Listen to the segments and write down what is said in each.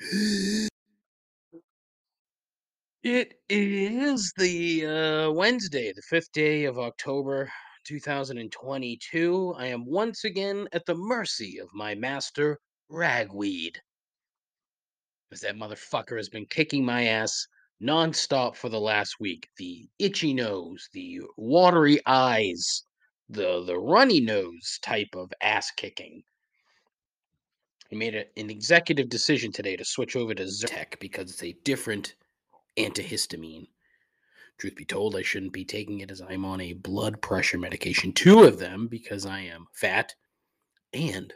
It is the Wednesday, the 5th day of October, 2022. I am once again at the mercy of my master, Ragweed, because that motherfucker has been kicking my ass nonstop for the last week. The itchy nose, the watery eyes, the runny nose type of ass kicking. He made an executive decision today to switch over to Zyrtec because it's a different antihistamine. Truth be told, I shouldn't be taking it as I'm on a blood pressure medication, two of them, because I am fat and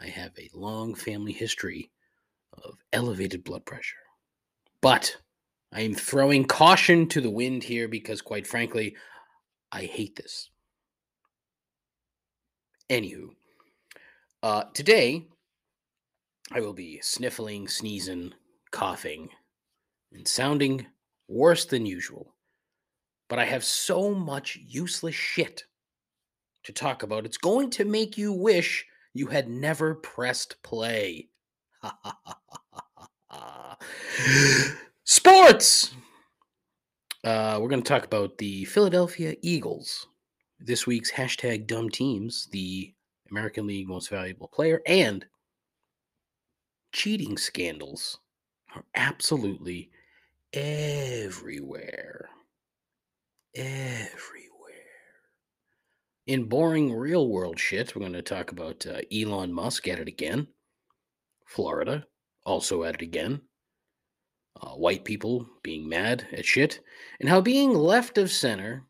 I have a long family history of elevated blood pressure. But I am throwing caution to the wind here because, quite frankly, I hate this. Anywho, today I will be sniffling, sneezing, coughing, and sounding worse than usual. But I have so much useless shit to talk about. It's going to make you wish you had never pressed play. Sports! We're going to talk about the Philadelphia Eagles, this week's hashtag dumb teams, the American League most valuable player, and cheating scandals are absolutely everywhere. In boring real-world shit, we're going to talk about Elon Musk at it again. Florida, also at it again. White people being mad at shit. And how being left of center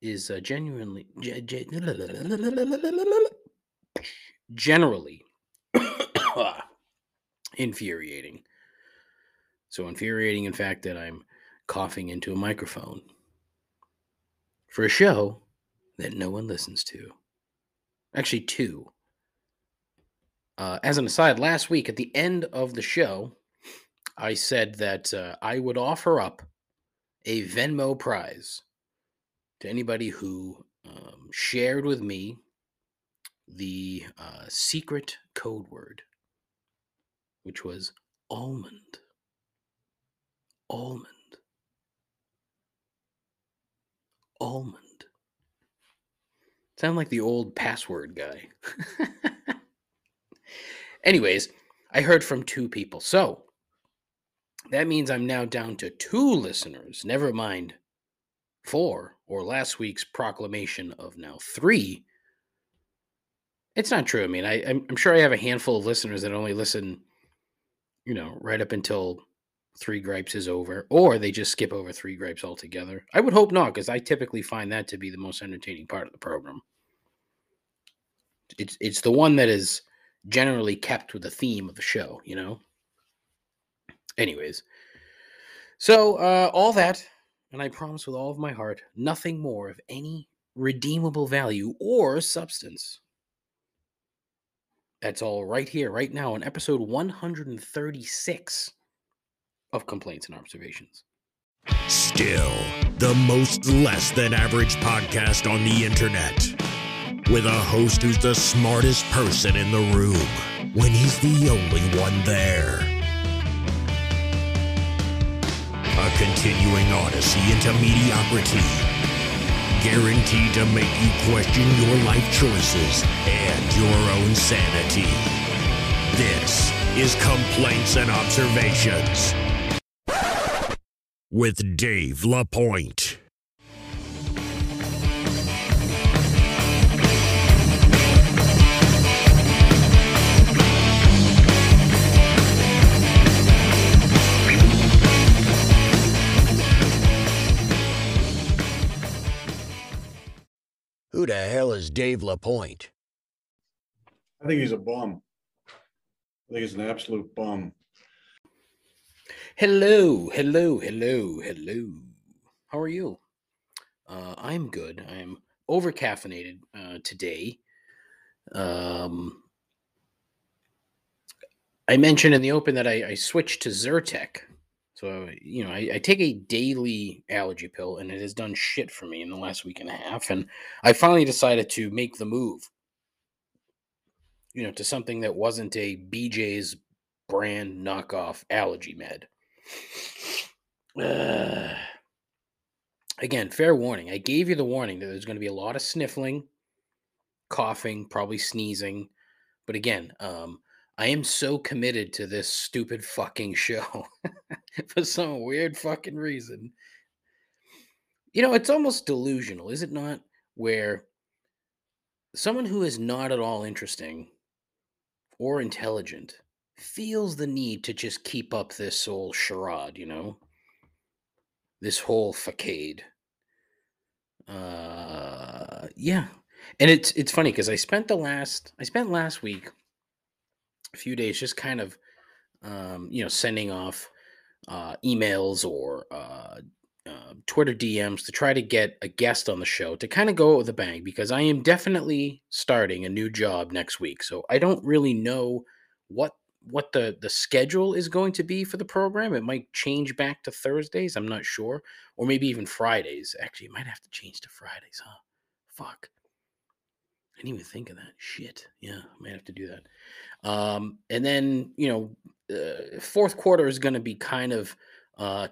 is generally infuriating. So infuriating, in fact, that I'm coughing into a microphone for a show that no one listens to. Actually, two. As an aside, last week at the end of the show, I said that I would offer up a Venmo prize to anybody who shared with me the secret code word, which was almond. Almond. Sound like the old password guy. Anyways, I heard from two people. So that means I'm now down to two listeners. Never mind four, or last week's proclamation of now three. It's not true. I mean, I'm sure I have a handful of listeners that only listen, you know, right up until Three Gripes is over, or they just skip over Three Gripes altogether. I would hope not, because I typically find that to be the most entertaining part of the program. It's the one that is generally kept with the theme of the show, you know? Anyways, so all that, and I promise with all of my heart, nothing more of any redeemable value or substance. That's all right here, right now, on episode 136 of Complaints and Observations. Still the most less than average podcast on the internet, with a host who's the smartest person in the room when he's the only one there. A continuing odyssey into mediocrity, guaranteed to make you question your life choices and your own sanity. This is Complaints and Observations with Dave LaPointe. Who the hell is Dave LaPointe? I think he's a bum. I think he's an absolute bum. Hello. How are you? I'm good. I'm over-caffeinated today. I mentioned in the open that I switched to Zyrtec. So, you know, I take a daily allergy pill, and it has done shit for me in the last week and a half. And I finally decided to make the move, you know, to something that wasn't a BJ's brand knockoff allergy med. Again, fair warning. I gave you the warning that there's going to be a lot of sniffling, coughing, probably sneezing. But again, I am so committed to this stupid fucking show for some weird fucking reason. You know, it's almost delusional, is it not? Where someone who is not at all interesting or intelligent feels the need to just keep up this whole charade, you know? This whole facade. Yeah. And it's funny because I spent last week a few days just kind of, sending off emails or Twitter DMs to try to get a guest on the show to kind of go out with a bang, because I am definitely starting a new job next week. So I don't really know what the schedule is going to be for the program. It might change back to Thursdays. I'm not sure. Or maybe even Fridays. Actually, it might have to change to Fridays, huh? Fuck. I didn't even think of that. Shit. Yeah, I might have to do that. And then, fourth quarter is going to be kind of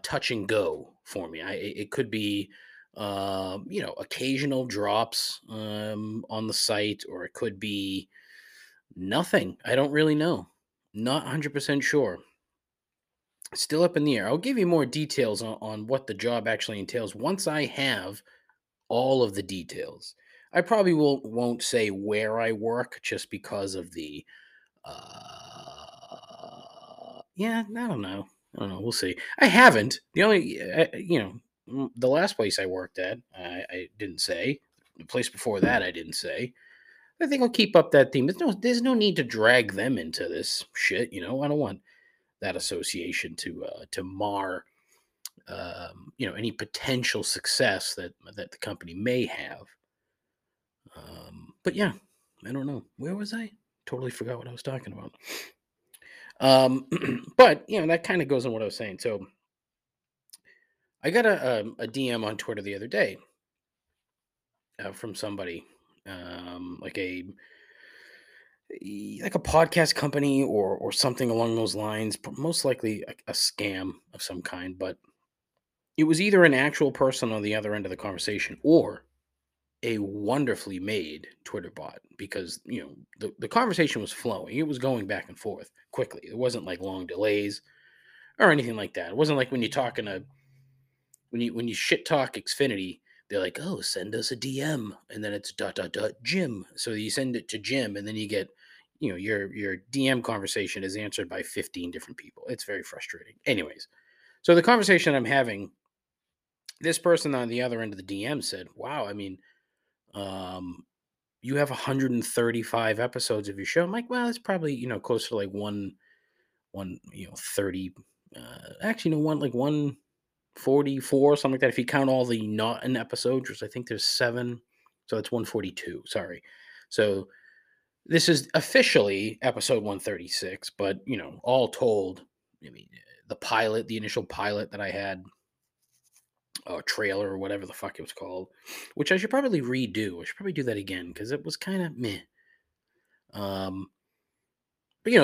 touch and go for me. It could be, occasional drops on the site, or it could be nothing. I don't really know. Not 100% sure. Still up in the air. I'll give you more details on what the job actually entails once I have all of the details. I probably won't say where I work, just because of the, I don't know. We'll see. I haven't. The only, the last place I worked at, I didn't say. The place before that, I didn't say. I think I'll keep up that theme. There's no need to drag them into this shit. I don't want that association to mar, any potential success that the company may have. But yeah, I don't know. Where was I? Totally forgot what I was talking about. But that kind of goes on what I was saying. So I got a DM on Twitter the other day from somebody, like a podcast company or something along those lines, most likely a scam of some kind. But it was either an actual person on the other end of the conversation or a wonderfully made Twitter bot, because, the conversation was flowing. It was going back and forth quickly. It wasn't like long delays or anything like that. It wasn't like when you're talking when you shit talk Xfinity, they're like, oh, send us a DM. And then it's ... Jim. So you send it to Jim, and then you get, your DM conversation is answered by 15 different people. It's very frustrating. Anyways. So the conversation I'm having, this person on the other end of the DM said, wow, I mean, you have 135 episodes of your show. I'm like, well, it's probably, close to like 30, actually, 144, something like that. If you count all the not an episode, which I think there's 7. So that's 142. Sorry. So this is officially episode 136, but all told, I mean, the initial pilot that I had, or trailer or whatever the fuck it was called, which I should probably redo. I should probably do that again, because it was kind of meh. But,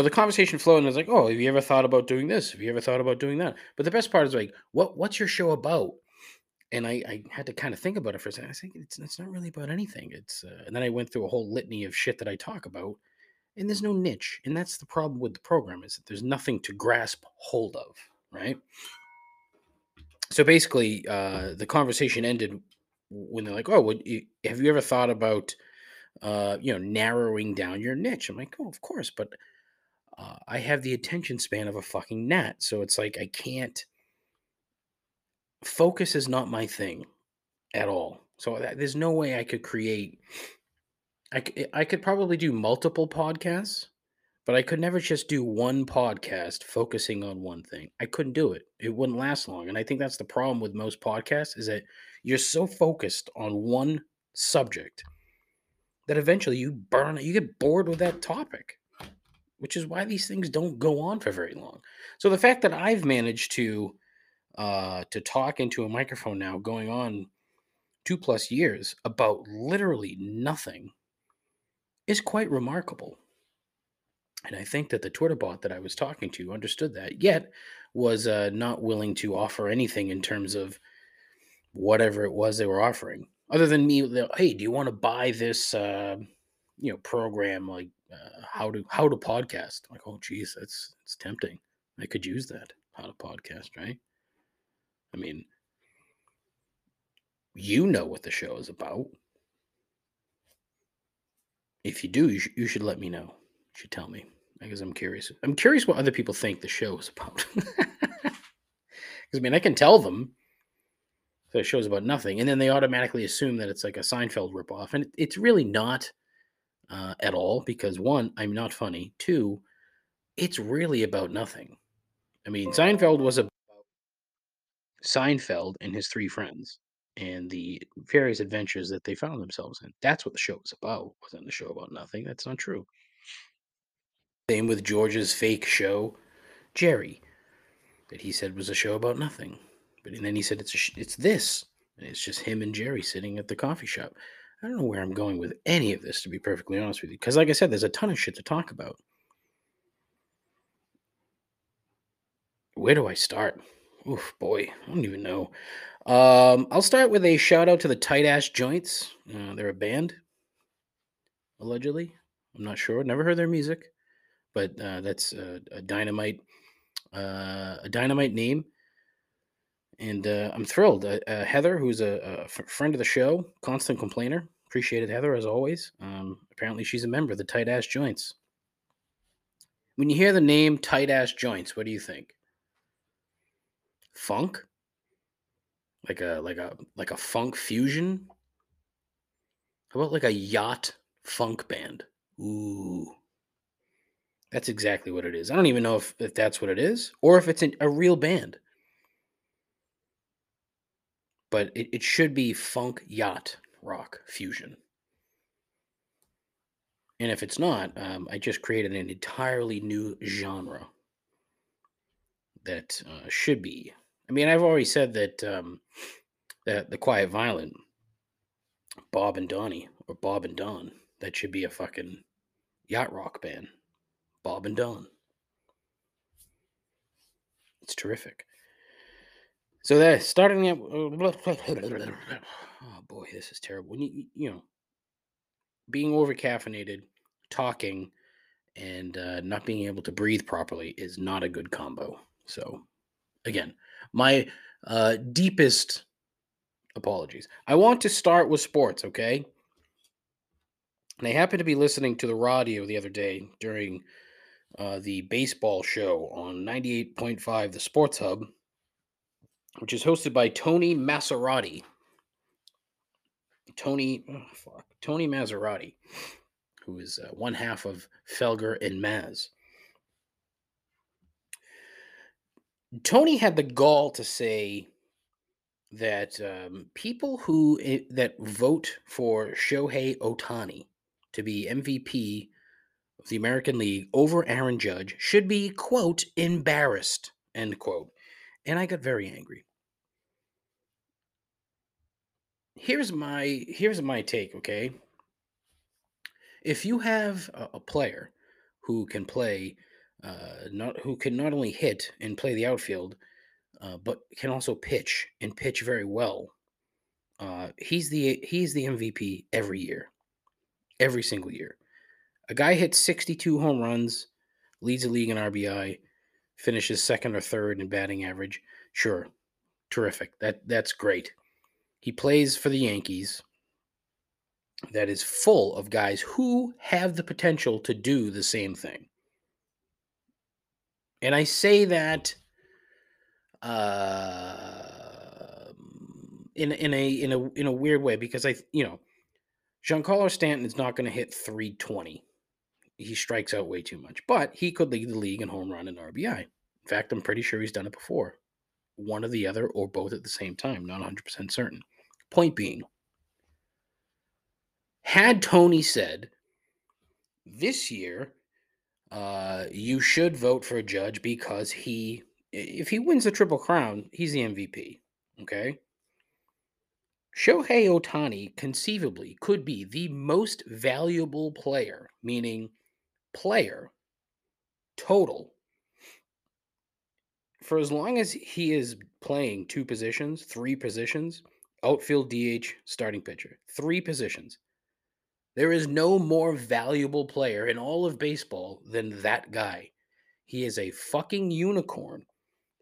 the conversation flowed, and I was like, oh, have you ever thought about doing this? Have you ever thought about doing that? But the best part is, like, what's your show about? And I had to kind of think about it for a second. I think it's not really about anything. And then I went through a whole litany of shit that I talk about, and there's no niche. And that's the problem with the program, is that there's nothing to grasp hold of, right? So basically, the conversation ended when they're like, oh, have you ever thought about, narrowing down your niche? I'm like, oh, of course, but I have the attention span of a fucking gnat. So it's like, I can't. Focus is not my thing at all. So there's no way I could create. I could probably do multiple podcasts, but I could never just do one podcast focusing on one thing. I couldn't do it. It wouldn't last long. And I think that's the problem with most podcasts, is that you're so focused on one subject that eventually you get bored with that topic, which is why these things don't go on for very long. So the fact that I've managed to talk into a microphone now going on 2+ years about literally nothing is quite remarkable. And I think that the Twitter bot that I was talking to understood that, yet was not willing to offer anything in terms of whatever it was they were offering. Other than me, hey, do you want to buy this, program like how to podcast? I'm like, oh, geez, that's tempting. I could use that, how to podcast, right? I mean, you know what the show is about. If you do, you should let me know. You should tell me, because I'm curious. I'm curious what other people think the show is about. Because, I mean, I can tell them the show's about nothing, and then they automatically assume that it's like a Seinfeld ripoff, and it's really not at all, because, one, I'm not funny. Two, it's really about nothing. I mean, Seinfeld was about Seinfeld and his three friends and the various adventures that they found themselves in. That's what the show was about. It wasn't a show about nothing. That's not true. Same with George's fake show, Jerry, that he said was a show about nothing. And then he said, it's this. And it's just him and Jerry sitting at the coffee shop. I don't know where I'm going with any of this, to be perfectly honest with you. Because like I said, there's a ton of shit to talk about. Where do I start? Oof, boy, I don't even know. I'll start with a shout out to the Tightass Joints. They're a band, allegedly. I'm not sure. Never heard their music. But that's a dynamite name. And I'm thrilled. Heather, who's a friend of the show, constant complainer. Appreciated Heather, as always. Apparently, she's a member of the Tightass Joints. When you hear the name Tightass Joints, what do you think? Funk? Like a funk fusion? How about like a yacht funk band? Ooh. That's exactly what it is. I don't even know if that's what it is or if it's a real band. But it should be funk yacht rock fusion. And if it's not, I just created an entirely new genre that should be. I mean, I've already said that the Quiet Violent, Bob and Donnie, or Bob and Don, that should be a fucking yacht rock band. Bob and Don. It's terrific. So that starting at, oh boy, this is terrible. When you being over caffeinated, talking, and not being able to breathe properly is not a good combo. So again, my deepest apologies. I want to start with sports, okay? And I happened to be listening to the radio the other day during the baseball show on 98.5, the Sports Hub, which is hosted by Tony Maserati. Tony Maserati, who is one half of Felger and Maz. Tony had the gall to say that people who that vote for Shohei Ohtani to be MVP of the American League over Aaron Judge should be, quote, embarrassed, end quote. And I got very angry. Here's my take, okay? If you have a player who can play, not only hit and play the outfield, but can also pitch and pitch very well, he's the MVP every year, every single year. A guy hits 62 home runs, leads the league in RBI, finishes second or third in batting average. Sure, terrific. That's great. He plays for the Yankees. That is full of guys who have the potential to do the same thing. And I say that in a weird way, because Giancarlo Stanton is not going to hit 320. He strikes out way too much, but he could lead the league in home run and RBI. In fact, I'm pretty sure he's done it before. One or the other, or both at the same time. Not 100% certain. Point being, had Tony said, this year, you should vote for a Judge because if he wins the Triple Crown, he's the MVP. Okay? Shohei Ohtani conceivably could be the most valuable player, meaning player total, for as long as he is playing two positions, three positions, outfield DH, starting pitcher, three positions, there is no more valuable player in all of baseball than that guy. He is a fucking unicorn,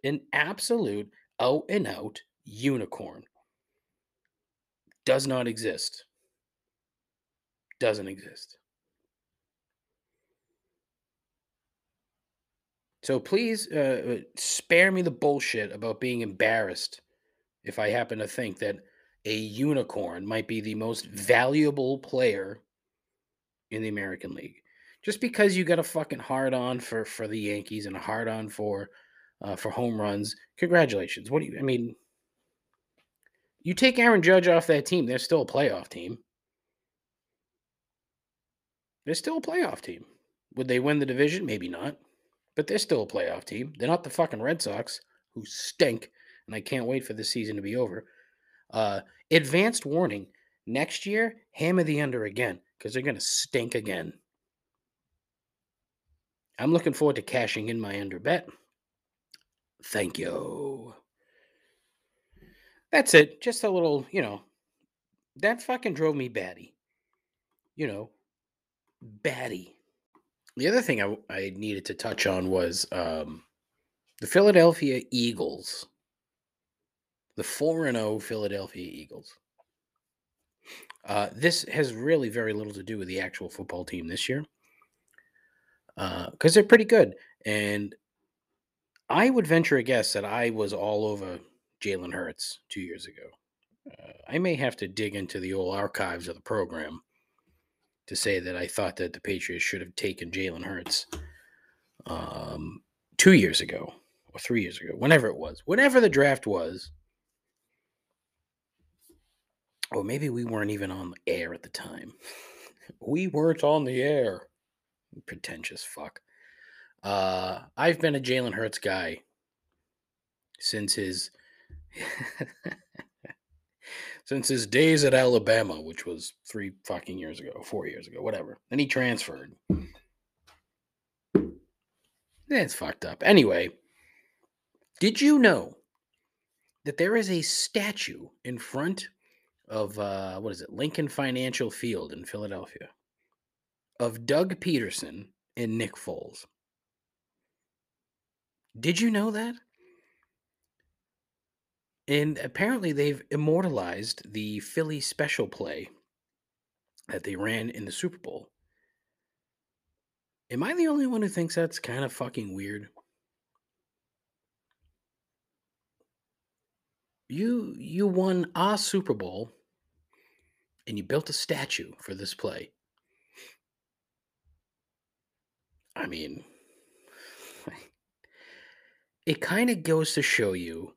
an absolute out-and-out unicorn. Does not exist. Doesn't exist. So please spare me the bullshit about being embarrassed if I happen to think that a unicorn might be the most valuable player in the American League. Just because you got a fucking hard-on for the Yankees and a hard-on for home runs, congratulations. What do you, I mean, you take Aaron Judge off that team, they're still a playoff team. They're still a playoff team. Would they win the division? Maybe not. But they're still a playoff team. They're not the fucking Red Sox, who stink, and I can't wait for this season to be over. Advanced warning. Next year, hammer the under again, because they're going to stink again. I'm looking forward to cashing in my under bet. Thank you. That's it. Just a little, you know, that fucking drove me batty. You know, batty. The other thing I needed to touch on was the Philadelphia Eagles. The 4-0 Philadelphia Eagles. This has really very little to do with the actual football team this year, because they're pretty good. And I would venture a guess that I was all over Jalen Hurts 2 years ago. I may have to dig into the old archives of the program to say that I thought that the Patriots should have taken Jalen Hurts 2 years ago or 3 years ago, whenever it was, whenever the draft was. Or maybe we weren't even on the air at the time. We weren't on the air. Pretentious fuck. I've been a Jalen Hurts guy since his days at Alabama, which was 4 years ago, whatever. And he transferred. It's fucked up. Anyway, did you know that there is a statue in front of, Lincoln Financial Field in Philadelphia, of Doug Peterson and Nick Foles? Did you know that? And apparently they've immortalized the Philly special play that they ran in the Super Bowl. Am I the only one who thinks that's kind of fucking weird? You won a Super Bowl, and you built a statue for this play. I mean, it kind of goes to show you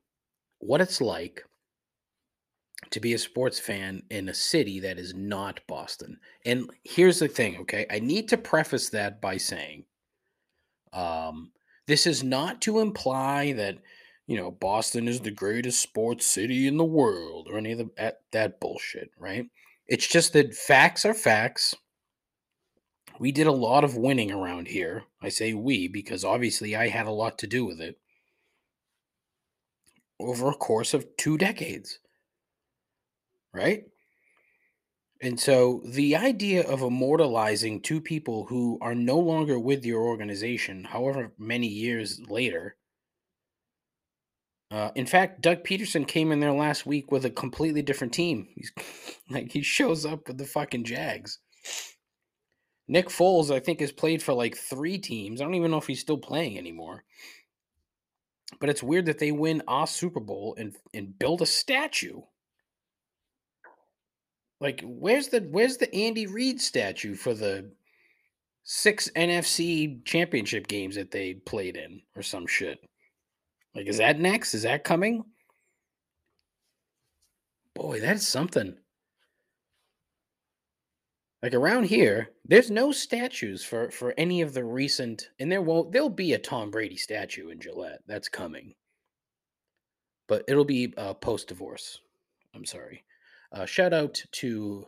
what it's like to be a sports fan in a city that is not Boston. And here's the thing, okay? I need to preface that by saying this is not to imply that, you know, Boston is the greatest sports city in the world or any of that bullshit, right? It's just that facts are facts. We did a lot of winning around here. I say we because obviously I had a lot to do with it over a course of 2 decades, right? And so the idea of immortalizing two people who are no longer with your organization, however many years later. In fact, Doug Peterson came in there last week with a completely different team. He shows up with the fucking Jags. Nick Foles, I think, has played for like 3 teams. I don't even know if he's still playing anymore. But it's weird that they win a Super Bowl and build a statue. Like, where's the Andy Reid statue for the 6 NFC championship games that they played in or some shit? Like, is that next? Is that coming? Boy, that's something. Like, around here, there's no statues for any of the recent, and there'll be a Tom Brady statue in Gillette. That's coming. But it'll be post-divorce. I'm sorry. Shout out to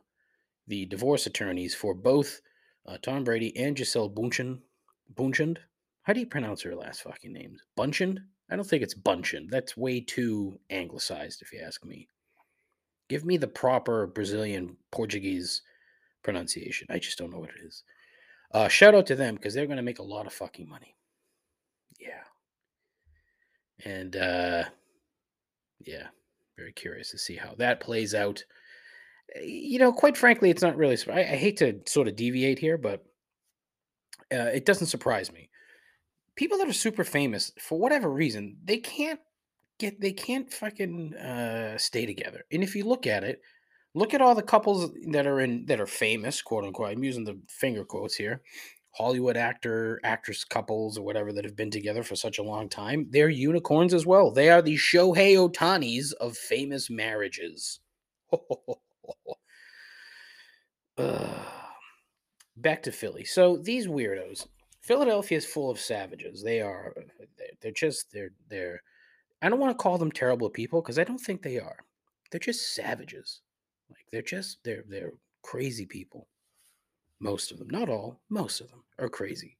the divorce attorneys for both Tom Brady and Gisele Bundchen. How do you pronounce her last fucking name? Bunchen? I don't think it's Bunchen. That's way too anglicized, if you ask me. Give me the proper Brazilian Portuguese pronunciation. I just don't know what it is. Shout out to them because they're going to make a lot of fucking money. Yeah. And, yeah, very curious to see how that plays out. You know, quite frankly, it's not really, I hate to sort of deviate here, but it doesn't surprise me. People that are super famous, for whatever reason, they can't fucking stay together. And if you look at it, look at all the couples that are famous, quote unquote. I'm using the finger quotes here. Hollywood actress couples or whatever that have been together for such a long time. They're unicorns as well. They are the Shohei Ohtanis of famous marriages. Back to Philly. So these weirdos, Philadelphia is full of savages. They're I don't want to call them terrible people because I don't think they are. They're just savages. Like they're crazy people. Most of them, not all, most of them are crazy.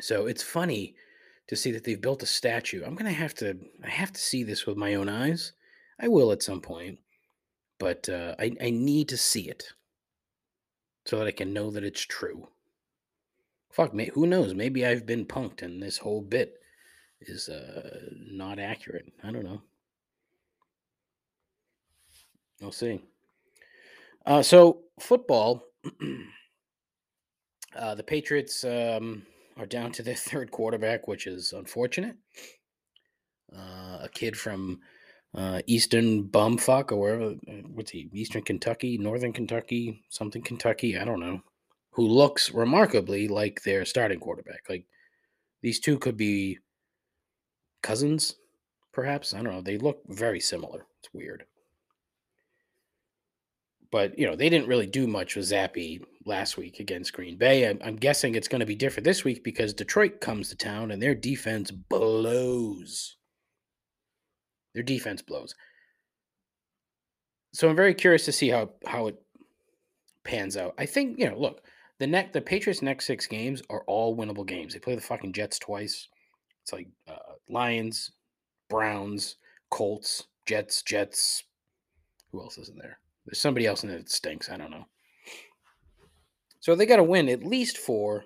So it's funny to see that they've built a statue. I'm going to I have to see this with my own eyes. I will at some point, but I need to see it so that I can know that it's true. Fuck me. Who knows? Maybe I've been punked and this whole bit is not accurate. I don't know. We'll see. So football, the Patriots are down to their third quarterback, which is unfortunate. A kid from Eastern bumfuck or wherever, what's he? Eastern Kentucky, Northern Kentucky, something Kentucky, I don't know, who looks remarkably like their starting quarterback. Like these two could be cousins, perhaps. I don't know. They look very similar. It's weird. But, you know, they didn't really do much with Zappy last week against Green Bay. I'm guessing it's going to be different this week because Detroit comes to town and their defense blows. Their defense blows. So I'm very curious to see how it pans out. I think, you know, look, the Patriots' next six games are all winnable games. They play the fucking Jets twice. It's like Lions, Browns, Colts, Jets. Who else is in there? There's somebody else in there that stinks. I don't know. So they got to win at least four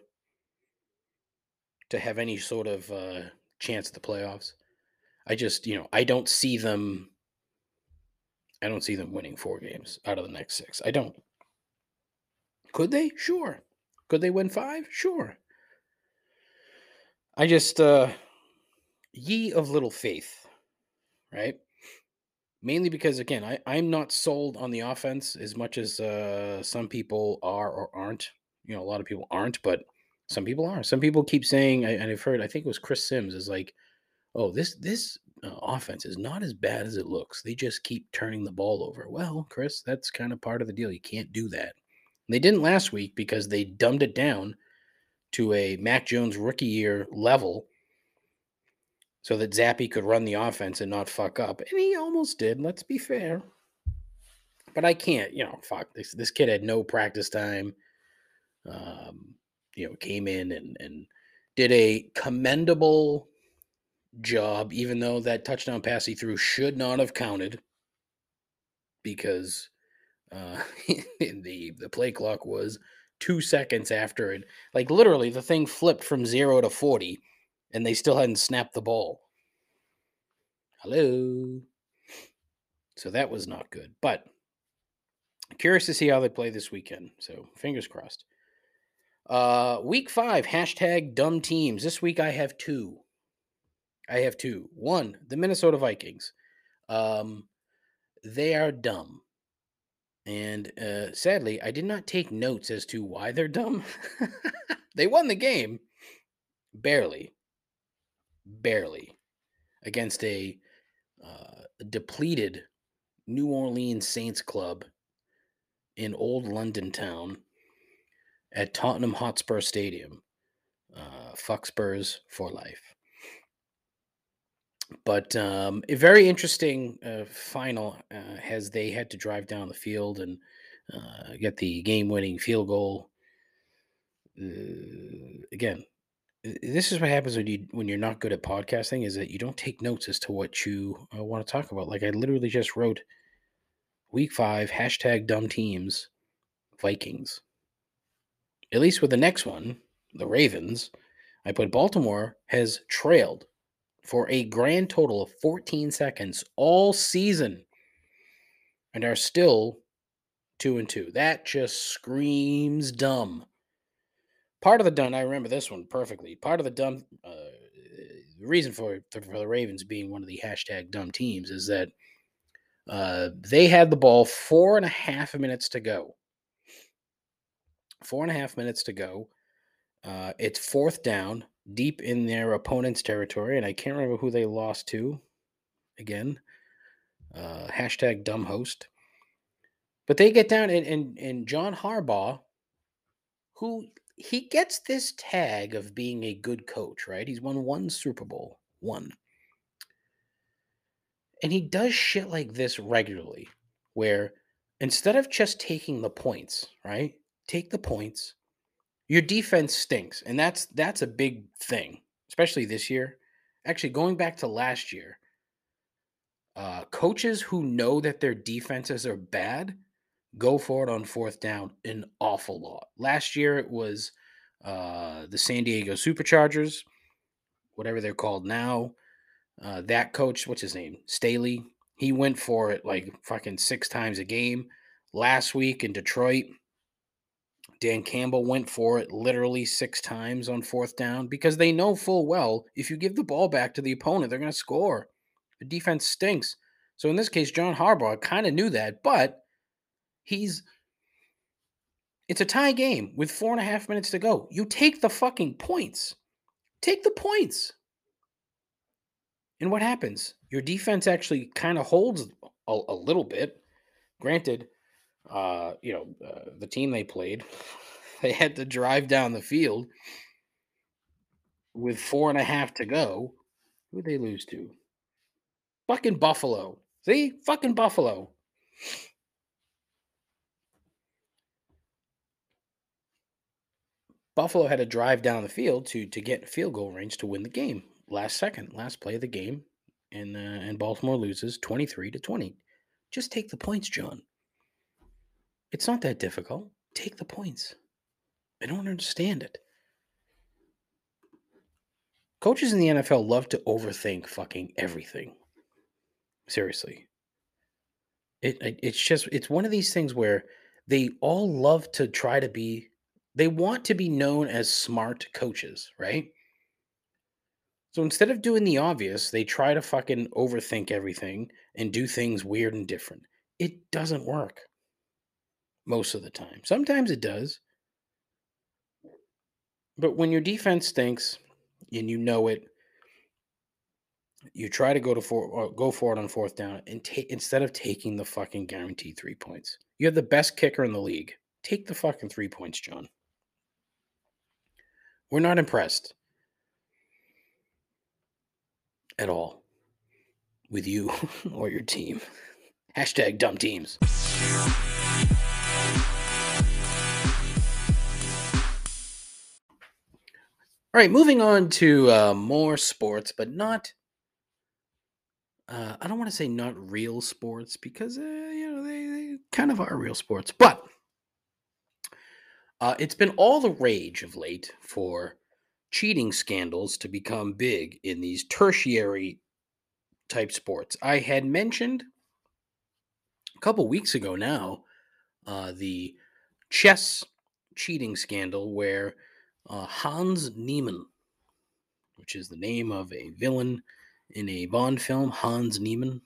to have any sort of chance at the playoffs. I just, you know, I don't see them winning four games out of the next six. I don't. Could they? Sure. Could they win five? Sure. I just, ye of little faith, right? Mainly because, again, I'm not sold on the offense as much as some people are or aren't. You know, a lot of people aren't, but some people are. Some people keep saying, and I've heard, I think it was Chris Sims, is like, oh, this offense is not as bad as it looks. They just keep turning the ball over. Well, Chris, that's kind of part of the deal. You can't do that. And they didn't last week because they dumbed it down to a Mac Jones rookie year level so that Zappy could run the offense and not fuck up. And he almost did, let's be fair. But I can't, you know, fuck. This kid had no practice time. You know, came in and did a commendable job, even though that touchdown pass he threw should not have counted because the play clock was 2 seconds after it. Like, literally, the thing flipped from 0 to 40. And they still hadn't snapped the ball. Hello. So that was not good. But curious to see how they play this weekend. So fingers crossed. Week 5, #dumbteams. This week I have two. One, the Minnesota Vikings. They are dumb. And sadly, I did not take notes as to why they're dumb. They won the game. Barely against a depleted New Orleans Saints club in old London town at Tottenham Hotspur Stadium. Fuck Spurs for life. But a very interesting final as they had to drive down the field and get the game-winning field goal. Again, this is what happens when you're not good at podcasting, is that you don't take notes as to what you want to talk about. Like, I literally just wrote week 5 #dumb teams Vikings. At least with the next one, the Ravens, I put Baltimore has trailed for a grand total of 14 seconds all season and are still 2-2. That just screams dumb. Part of the dumb, I remember this one perfectly. Part of the dumb, the reason for the Ravens being one of the #dumb teams is that they had the ball 4.5 minutes to go. 4.5 minutes to go. It's 4th down, deep in their opponent's territory, and I can't remember who they lost to. Again, #dumb host. But they get down, and John Harbaugh, who he gets this tag of being a good coach, right? He's won 1 Super Bowl. 1. And he does shit like this regularly, where instead of just taking the points, right? Take the points. Your defense stinks, and that's a big thing, especially this year. Actually, going back to last year, coaches who know that their defenses are bad go for it on 4th down an awful lot. Last year it was the San Diego Superchargers, whatever they're called now. That coach, what's his name? Staley. He went for it like fucking 6 times a game. Last week in Detroit, Dan Campbell went for it literally 6 times on 4th down because they know full well if you give the ball back to the opponent, they're going to score. The defense stinks. So in this case, John Harbaugh kind of knew that, but it's a tie game with 4.5 minutes to go. You take the fucking points. Take the points. And what happens? Your defense actually kind of holds a little bit. Granted, the team they played, they had to drive down the field with 4.5 to go. Who'd they lose to? Fucking Buffalo. See? Fucking Buffalo. Buffalo had to drive down the field to get field goal range to win the game. Last play of the game, and Baltimore loses 23-20. Just take the points, John. It's not that difficult. Take the points. I don't understand it. Coaches in the NFL love to overthink fucking everything. Seriously. It's one of these things where they all love to try to be, they want to be known as smart coaches, right? So instead of doing the obvious, they try to fucking overthink everything and do things weird and different. It doesn't work. Most of the time. Sometimes it does. But when your defense stinks, and you know it, you try to go for it on 4th down, and instead of taking the fucking guaranteed 3 points. You have the best kicker in the league. Take the fucking 3 points, John. We're not impressed. At all. With you or your team. #dumb teams. All right, moving on to more sports, but not, I don't want to say not real sports because, they kind of are real sports. But it's been all the rage of late for cheating scandals to become big in these tertiary type sports. I had mentioned a couple weeks ago now the chess cheating scandal where Hans Niemann, which is the name of a villain in a Bond film, Hans Niemann,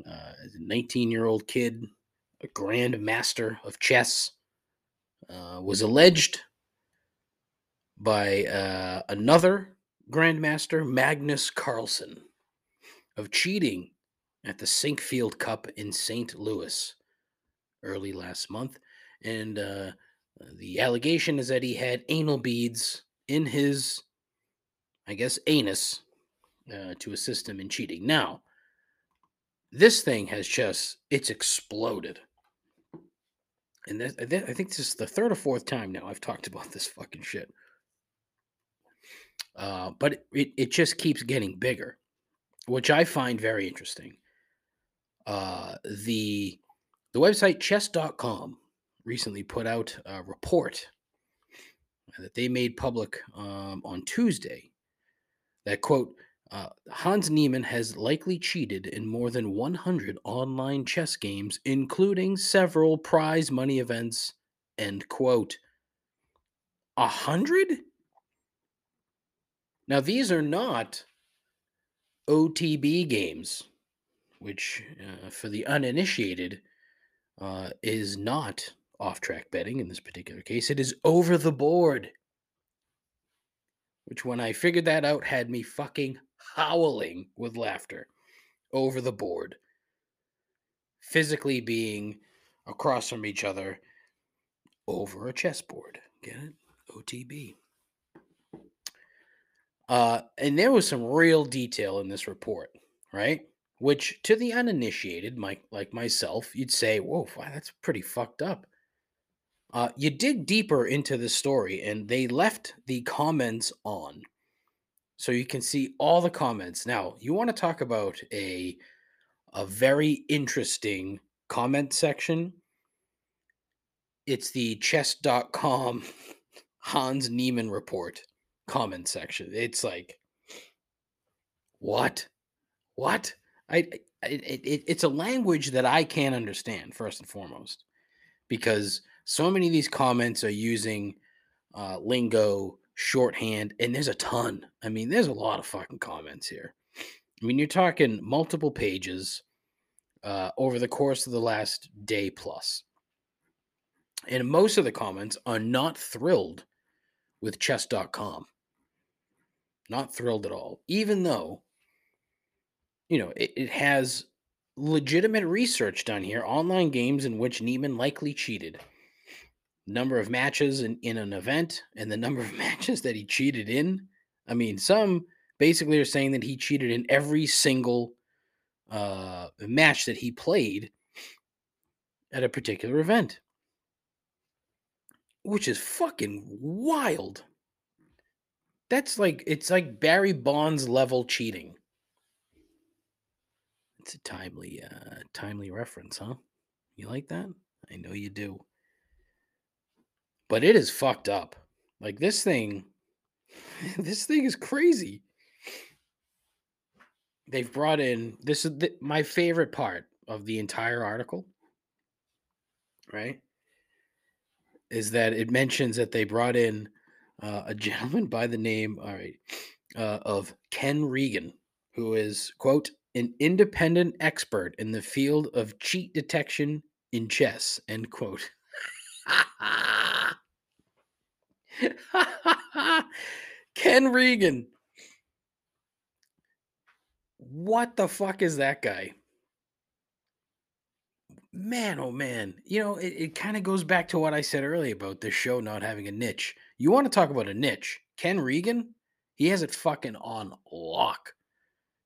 is a 19-year-old kid, a grand master of chess, was alleged by another grandmaster, Magnus Carlsen, of cheating at the Sinkfield Cup in St. Louis early last month, and the allegation is that he had anal beads in his, I guess, anus to assist him in cheating. Now, this thing has just, it's exploded. And I think this is the 3rd or 4th time now I've talked about this fucking shit. But it just keeps getting bigger, which I find very interesting. The website chess.com recently put out a report that they made public on Tuesday that, quote, Hans Niemann has likely cheated in more than 100 online chess games, including several prize money events, end quote. 100? Now, these are not OTB games, which for the uninitiated is not off-track betting in this particular case. It is over the board, which when I figured that out had me fucking howling with laughter. Over the board. Physically being across from each other over a chessboard. Get it? OTB. And there was some real detail in this report, right? Which to the uninitiated, like myself, you'd say, whoa, wow, that's pretty fucked up. You dig deeper into the story, and they left the comments on. So you can see all the comments. Now, you want to talk about a very interesting comment section? It's the chess.com Hans Niemann report comment section. It's like, what? What? It's a language that I can't understand, first and foremost, because so many of these comments are using lingo, shorthand, and there's a ton. I mean, there's a lot of fucking comments here. I mean, you're talking multiple pages over the course of the last day plus. And most of the comments are not thrilled with chess.com. Not thrilled at all. Even though, you know, it has legitimate research done here. Online games in which Niemann likely cheated. Number of matches in an event and the number of matches that he cheated in. I mean, some basically are saying that he cheated in every single match that he played at a particular event, which is fucking wild. That's like, it's like Barry Bonds level cheating. It's a timely reference, huh? You like that? I know you do. But it is fucked up. Like this thing is crazy. They've brought in, this is my favorite part of the entire article, right? Is that it mentions that they brought in a gentleman by the name, of Ken Regan, who is, quote, an independent expert in the field of cheat detection in chess, end quote. Ken Regan. What the fuck is that guy? Man, oh man. You know, it kind of goes back to what I said earlier about this show not having a niche. You want to talk about a niche? Ken Regan? He has it fucking on lock.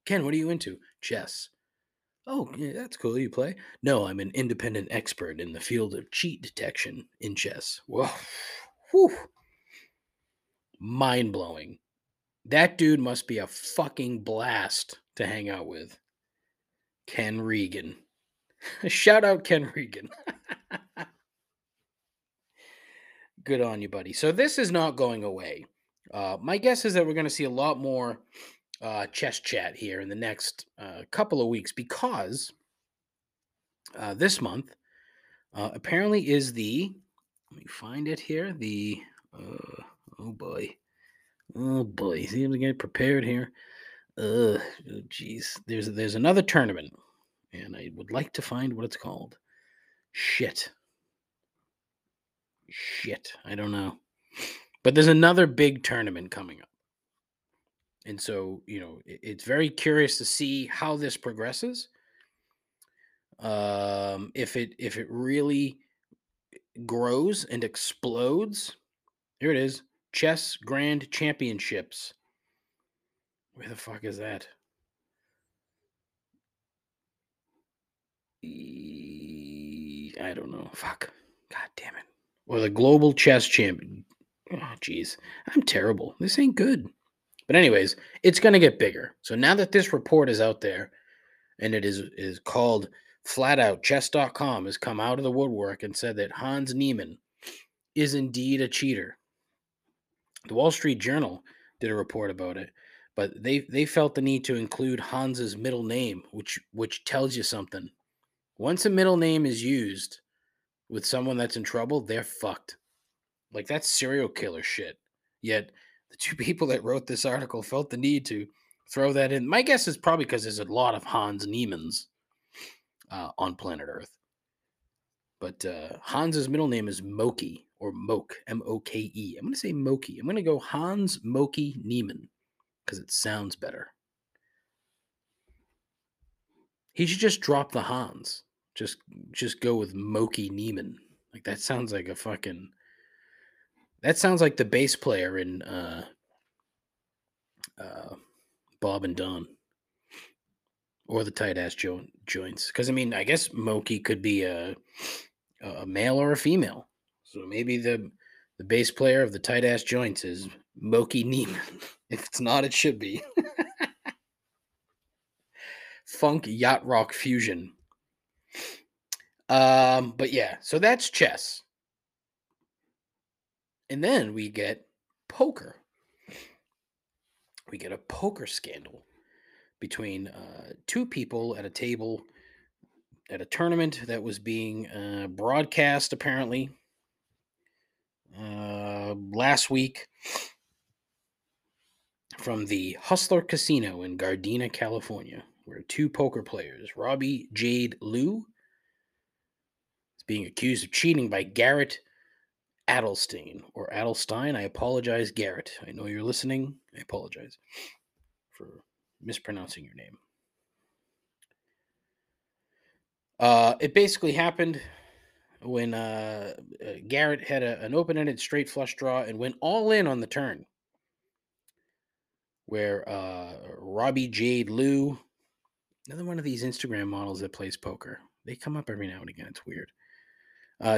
Ken, what are you into? Chess. Oh, yeah, that's cool. You play? No, I'm an independent expert in the field of cheat detection in chess. Whoa. Whew. Mind-blowing. That dude must be a fucking blast to hang out with. Ken Regan. Shout out Ken Regan. Good on you, buddy. So this is not going away. My guess is that we're going to see a lot more chess chat here in the next couple of weeks, because this month apparently is oh boy, see, I'm gonna get prepared here. There's another tournament, and I would like to find what it's called. Shit, I don't know. But there's another big tournament coming up. And so, you know, it's very curious to see how this progresses. If it really grows and explodes. Here it is. Chess Grand Championships. Where the fuck is that? I don't know. Fuck. God damn it. Or the Global Chess Champion. Oh, jeez. I'm terrible. This ain't good. But anyways, it's going to get bigger. So now that this report is out there, and it is called flat out, chess.com has come out of the woodwork and said that Hans Niemann is indeed a cheater. The Wall Street Journal did a report about it, but they felt the need to include Hans's middle name, which tells you something. Once a middle name is used with someone that's in trouble, they're fucked. Like, that's serial killer shit. Yet the two people that wrote this article felt the need to throw that in. My guess is probably because there's a lot of Hans Niemanns on planet Earth. But Hans's middle name is Moki, or Moke, M-O-K-E. I'm going to say Moki. I'm going to go Hans Moki Niemann because it sounds better. He should just drop the Hans. Just go with Moki Niemann. Like, that sounds like a fucking... That sounds like the bass player in Bob and Don. Or the Tightass Joints. Because, I mean, I guess Moki could be a male or a female. So maybe the bass player of the Tightass Joints is Moki Niemann. If it's not, it should be. Funk yacht rock fusion. But yeah, so that's chess. And then we get poker. We get a poker scandal between two people at a table at a tournament that was being broadcast, apparently, last week from the Hustler Casino in Gardena, California, where two poker players, Robbie Jade Liu, is being accused of cheating by Garrett Adelstein. I apologize, Garrett. I know you're listening. I apologize for mispronouncing your name. It basically happened when Garrett had an open-ended straight flush draw and went all in on the turn, where Robbie Jade Liu, another one of these Instagram models that plays poker, they come up every now and again. It's weird.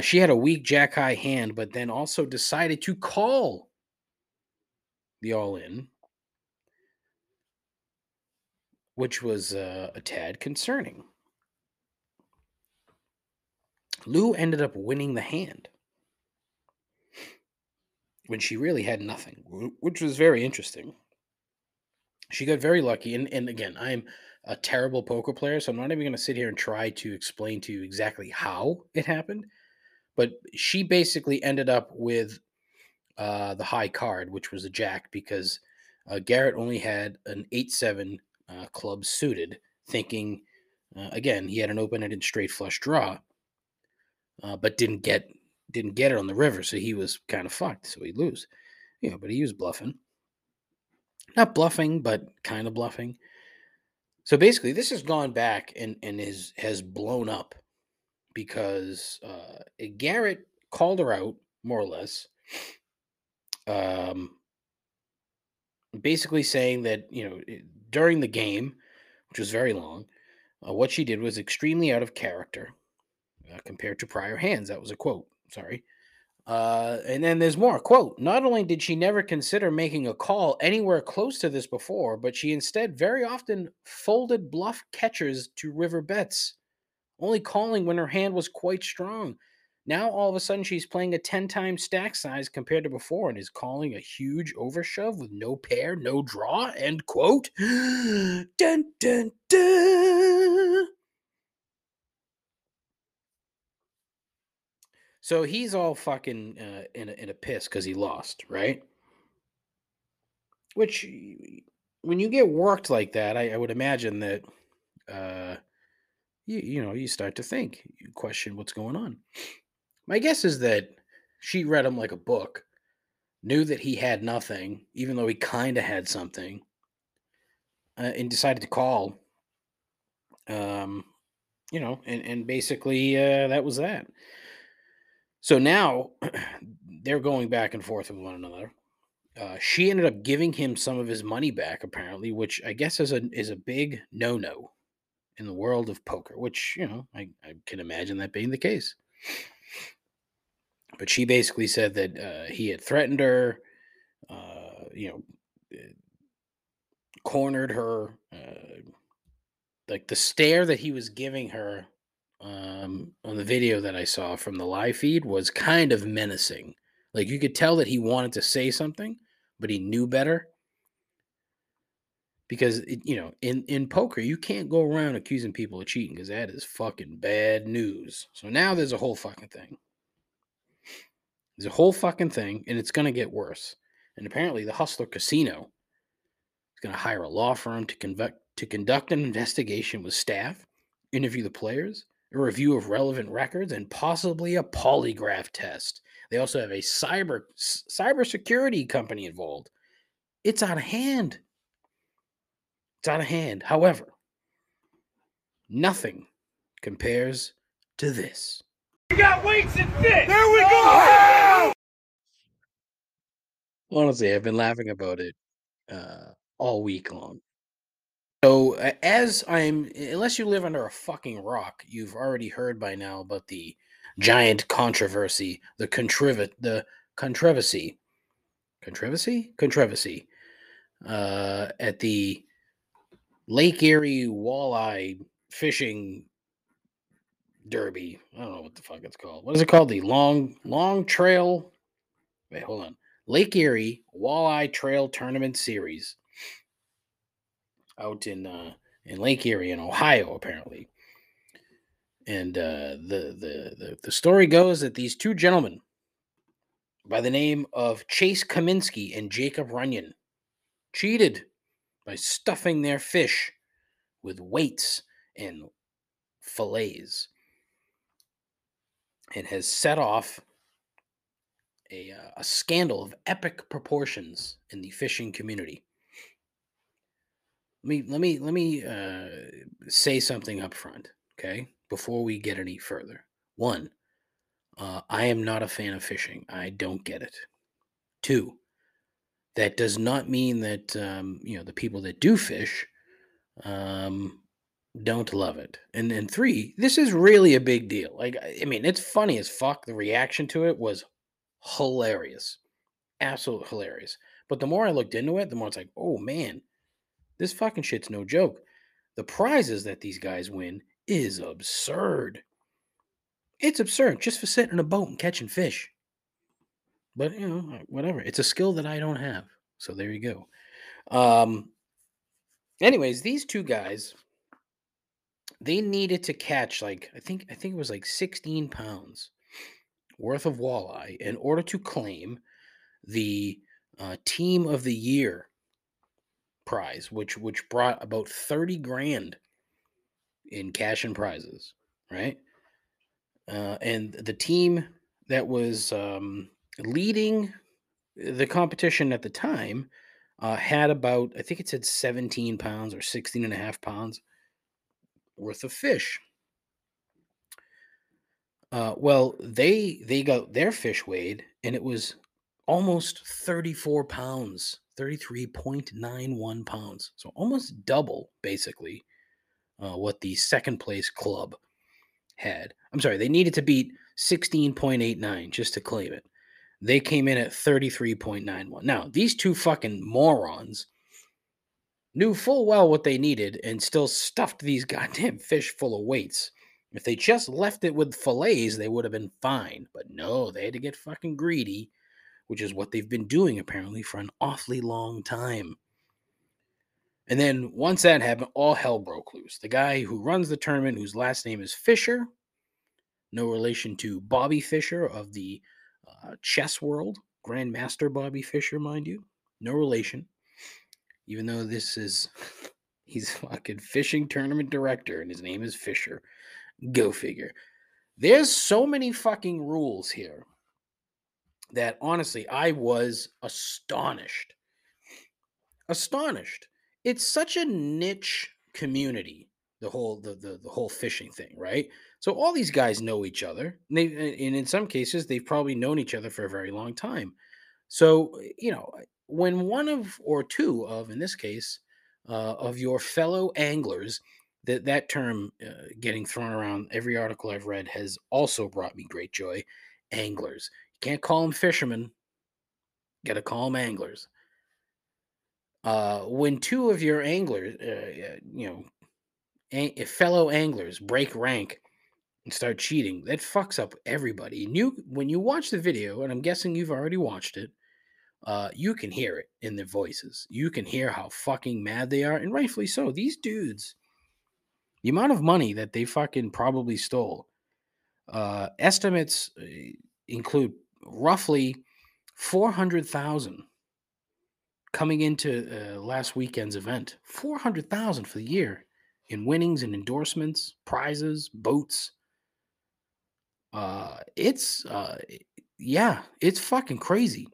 She had a weak jack-high hand, but then also decided to call the all-in, which was a tad concerning. Liu ended up winning the hand when she really had nothing, which was very interesting. She got very lucky, and again, I'm a terrible poker player, so I'm not even going to sit here and try to explain to you exactly how it happened. But she basically ended up with the high card, which was a jack, because Garrett only had an 8-7 club suited, thinking, again, he had an open-ended straight flush draw, but didn't get it on the river, so he was kind of fucked, so he'd lose. You know, but he was bluffing. Not bluffing, but kind of bluffing. So basically, this has gone back and has blown up because Garrett called her out, more or less, basically saying that, you know, during the game, which was very long, what she did was extremely out of character compared to prior hands. That was a quote. Sorry. And then there's more. Quote, not only did she never consider making a call anywhere close to this before, but she instead very often folded bluff catchers to river bets, only calling when her hand was quite strong. Now, all of a sudden, she's playing a 10-time stack size compared to before and is calling a huge overshove with no pair, no draw, end quote. Dun, dun, dun. So he's all fucking in a piss because he lost, right? Which, when you get worked like that, I would imagine that, you start to think. You question what's going on. My guess is that she read him like a book, knew that he had nothing, even though he kind of had something, and decided to call, and basically that was that. So now they're going back and forth with one another. She ended up giving him some of his money back, apparently, which I guess is a big no-no in the world of poker, which, you know, I can imagine that being the case. But she basically said that he had threatened her, cornered her. Like the stare that he was giving her on the video that I saw from the live feed was kind of menacing. Like you could tell that he wanted to say something, but he knew better. Because, you know, in poker, you can't go around accusing people of cheating because that is fucking bad news. So now there's a whole fucking thing. There's a whole fucking thing, and it's going to get worse. And apparently the Hustler Casino is going to hire a law firm to conduct an investigation with staff, interview the players, a review of relevant records, and possibly a polygraph test. They also have a cybersecurity company involved. It's out of hand. However, nothing compares to this. We got weights and fit. There we go. Honestly, I've been laughing about it all week long. So, unless you live under a fucking rock, you've already heard by now about the giant controversy, the controversy at the Lake Erie Walleye Fishing Derby. I don't know what the fuck it's called. What is it called? The Long Trail. Wait, hold on. Lake Erie Walleye Trail Tournament Series out in Lake Erie in Ohio, apparently. And the story goes that these two gentlemen by the name of Chase Kaminsky and Jacob Runyon cheated by stuffing their fish with weights and fillets, and has set off a scandal of epic proportions in the fishing community. Let me say something up front, okay? Before we get any further, one, I am not a fan of fishing. I don't get it. Two, that does not mean that, the people that do fish don't love it. And then three, this is really a big deal. Like, I mean, it's funny as fuck. The reaction to it was hilarious. Absolutely hilarious. But the more I looked into it, the more it's like, oh, man, this fucking shit's no joke. The prizes that these guys win is absurd. It's absurd just for sitting in a boat and catching fish. But, you know, whatever. It's a skill that I don't have. So there you go. Anyways, these two guys, they needed to catch, like, I think it was like 16 pounds worth of walleye in order to claim the Team of the Year prize, which brought about $30,000 in cash and prizes, right? And the team that was leading the competition at the time had about, I think it said 17 pounds or 16 and a half pounds worth of fish. They got their fish weighed and it was almost 34 pounds, 33.91 pounds. So almost double, basically, what the second place club had. I'm sorry, they needed to beat 16.89 just to claim it. They came in at 33.91. Now, these two fucking morons knew full well what they needed and still stuffed these goddamn fish full of weights. If they just left it with fillets, they would have been fine. But no, they had to get fucking greedy, which is what they've been doing apparently for an awfully long time. And then once that happened, all hell broke loose. The guy who runs the tournament, whose last name is Fisher, no relation to Bobby Fischer of the chess world, Grandmaster Bobby Fischer, mind you, no relation, even though he's fucking fishing tournament director and his name is Fisher. Go figure. There's so many fucking rules here that honestly, I was astonished. It's such a niche community, the whole fishing thing, right? So all these guys know each other, and in some cases, they've probably known each other for a very long time. So, you know, when one of, or two of, in this case, of your fellow anglers, that term getting thrown around, every article I've read has also brought me great joy, anglers. You can't call them fishermen. Got to call them anglers. When two of your anglers, fellow anglers break rank and start cheating, that fucks up everybody. And when you watch the video, and I'm guessing you've already watched it, you can hear it in their voices. You can hear how fucking mad they are, and rightfully so. These dudes, the amount of money that they fucking probably stole, estimates include roughly $400,000 coming into last weekend's event. $400,000 for the year in winnings and endorsements, prizes, boats. It's fucking crazy.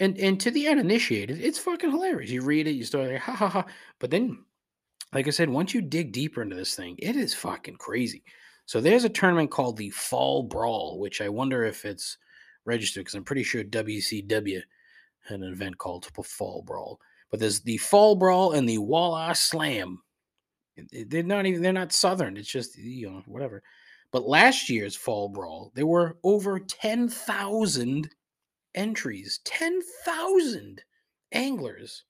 And to the uninitiated, it's fucking hilarious. You read it, you start like, ha, ha, ha. But then, like I said, once you dig deeper into this thing, it is fucking crazy. So there's a tournament called the Fall Brawl, which I wonder if it's registered, because I'm pretty sure WCW had an event called Fall Brawl. But there's the Fall Brawl and the Walleye Slam. They're not Southern. It's just, whatever. But last year's Fall Brawl, there were over 10,000 entries, 10,000 anglers.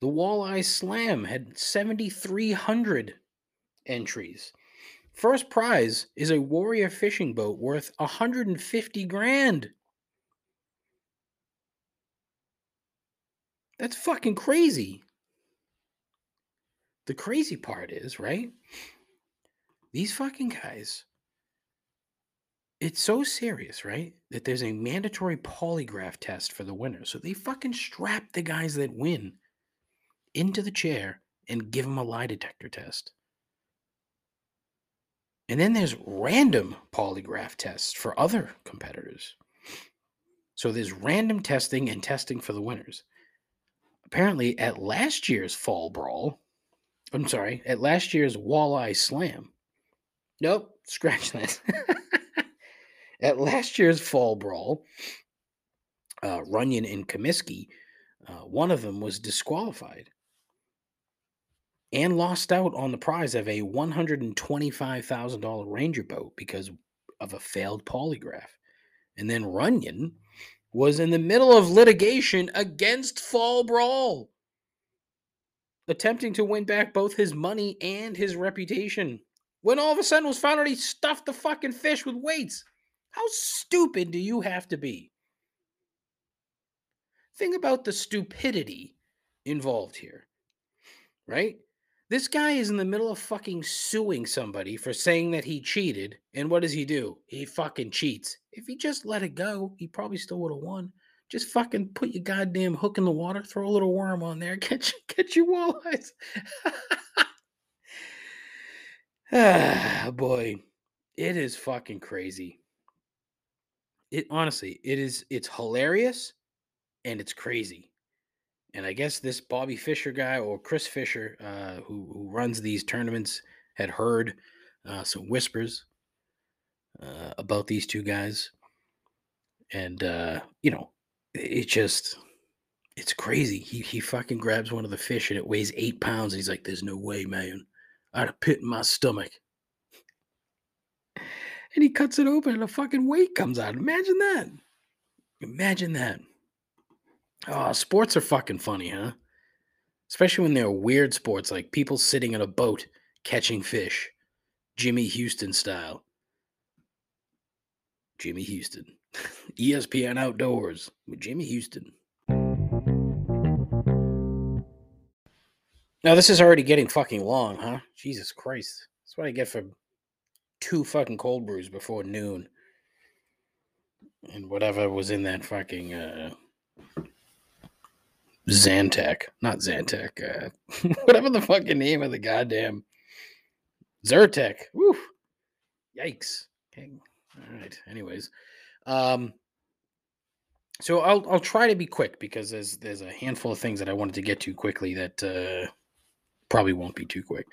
The Walleye Slam had 7,300 entries. First prize is a Warrior fishing boat worth $150,000. That's fucking crazy. The crazy part is, right? These fucking guys. It's so serious, right? That there's a mandatory polygraph test for the winner. So they fucking strap the guys that win into the chair and give them a lie detector test. And then there's random polygraph tests for other competitors. So there's random testing and testing for the winners. Apparently, at last year's Fall Brawl, at last year's Walleye Slam. Nope, scratch that. At last year's Fall Brawl, Runyon and Comiskey, one of them was disqualified and lost out on the prize of a $125,000 Ranger boat because of a failed polygraph. And then Runyon was in the middle of litigation against Fall Brawl, attempting to win back both his money and his reputation, when all of a sudden was found out he stuffed the fucking fish with weights. How stupid do you have to be? Think about the stupidity involved here, right? This guy is in the middle of fucking suing somebody for saying that he cheated, and what does he do? He fucking cheats. If he just let it go, he probably still would have won. Just fucking put your goddamn hook in the water, throw a little worm on there, catch your walleyes. Boy, it is fucking crazy. It's hilarious and it's crazy. And I guess this Bobby Fisher guy or Chris Fisher, who runs these tournaments, had heard some whispers about these two guys. And, it's crazy. He fucking grabs one of the fish and it weighs 8 pounds. And he's like, there's no way, man. I'd have pit in my stomach. And he cuts it open and a fucking weight comes out. Imagine that. Imagine that. Oh, sports are fucking funny, huh? Especially when they're weird sports, like people sitting in a boat catching fish. Jimmy Houston style. Jimmy Houston. ESPN Outdoors with Jimmy Houston. Now, this is already getting fucking long, huh? Jesus Christ. That's what I get for 2 fucking cold brews before noon. And whatever was in that fucking whatever the fucking name of the goddamn Zyrtec. Woo. Yikes. Okay. All right. Anyways. So I'll try to be quick because there's a handful of things that I wanted to get to quickly that probably won't be too quick.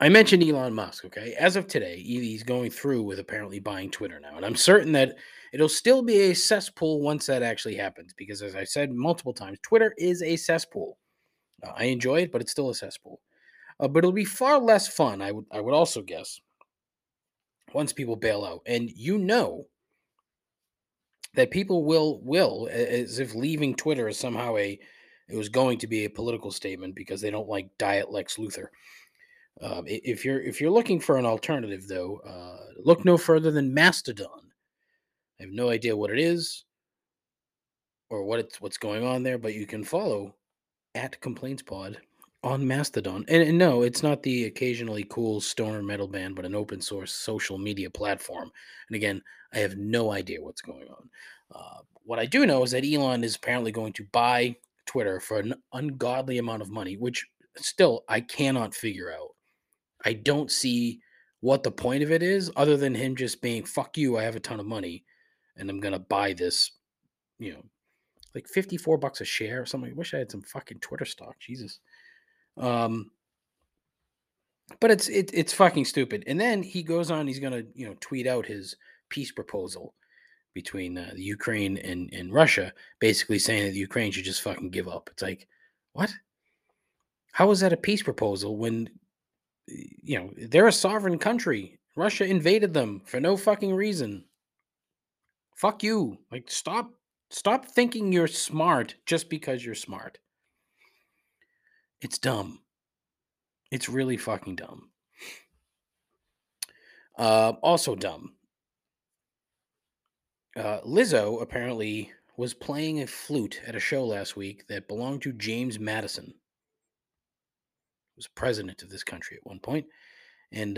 I mentioned Elon Musk, okay? As of today, he's going through with apparently buying Twitter now. And I'm certain that it'll still be a cesspool once that actually happens. Because as I said multiple times, Twitter is a cesspool. I enjoy it, but it's still a cesspool. But it'll be far less fun, I would also guess, once people bail out. And that people will as if leaving Twitter is somehow it was going to be a political statement because they don't like Diet Lex Luthor. If you're looking for an alternative, though, look no further than Mastodon. I have no idea what it is or what's going on there, but you can follow @ComplaintsPod on Mastodon. And no, it's not the occasionally cool stoner metal band, but an open source social media platform. And again, I have no idea what's going on. What I do know is that Elon is apparently going to buy Twitter for an ungodly amount of money, which still I cannot figure out. I don't see what the point of it is other than him just being, fuck you, I have a ton of money and I'm going to buy this, like $54 a share or something. I wish I had some fucking Twitter stock. Jesus. But it's fucking stupid. And then he goes on, he's going to, tweet out his peace proposal between the Ukraine and Russia, basically saying that the Ukraine should just fucking give up. It's like, what? How is that a peace proposal when, they're a sovereign country? Russia invaded them for no fucking reason. Fuck you. Like, stop thinking you're smart just because you're smart. It's dumb. It's really fucking dumb. Also dumb. Lizzo apparently was playing a flute at a show last week that belonged to James Madison, who was president of this country at one point. And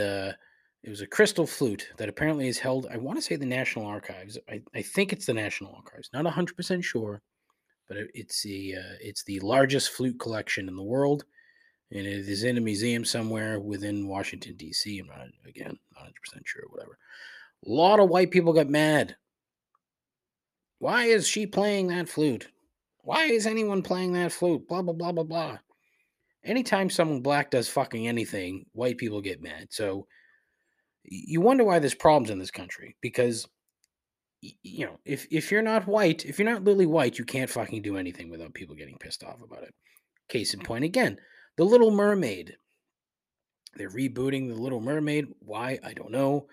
it was a crystal flute that apparently is held, I want to say the National Archives. I think it's the National Archives. Not 100% sure. But it's the largest flute collection in the world, and it is in a museum somewhere within Washington, D.C. I'm not, again, 100% sure, whatever. A lot of white people got mad. Why is she playing that flute? Why is anyone playing that flute? Blah, blah, blah, blah, blah. Anytime someone black does fucking anything, white people get mad. So you wonder why there's problems in this country, because if you're not white, if you're not literally white, you can't fucking do anything without people getting pissed off about it. Case in point, again, The Little Mermaid. They're rebooting The Little Mermaid. Why? I don't know.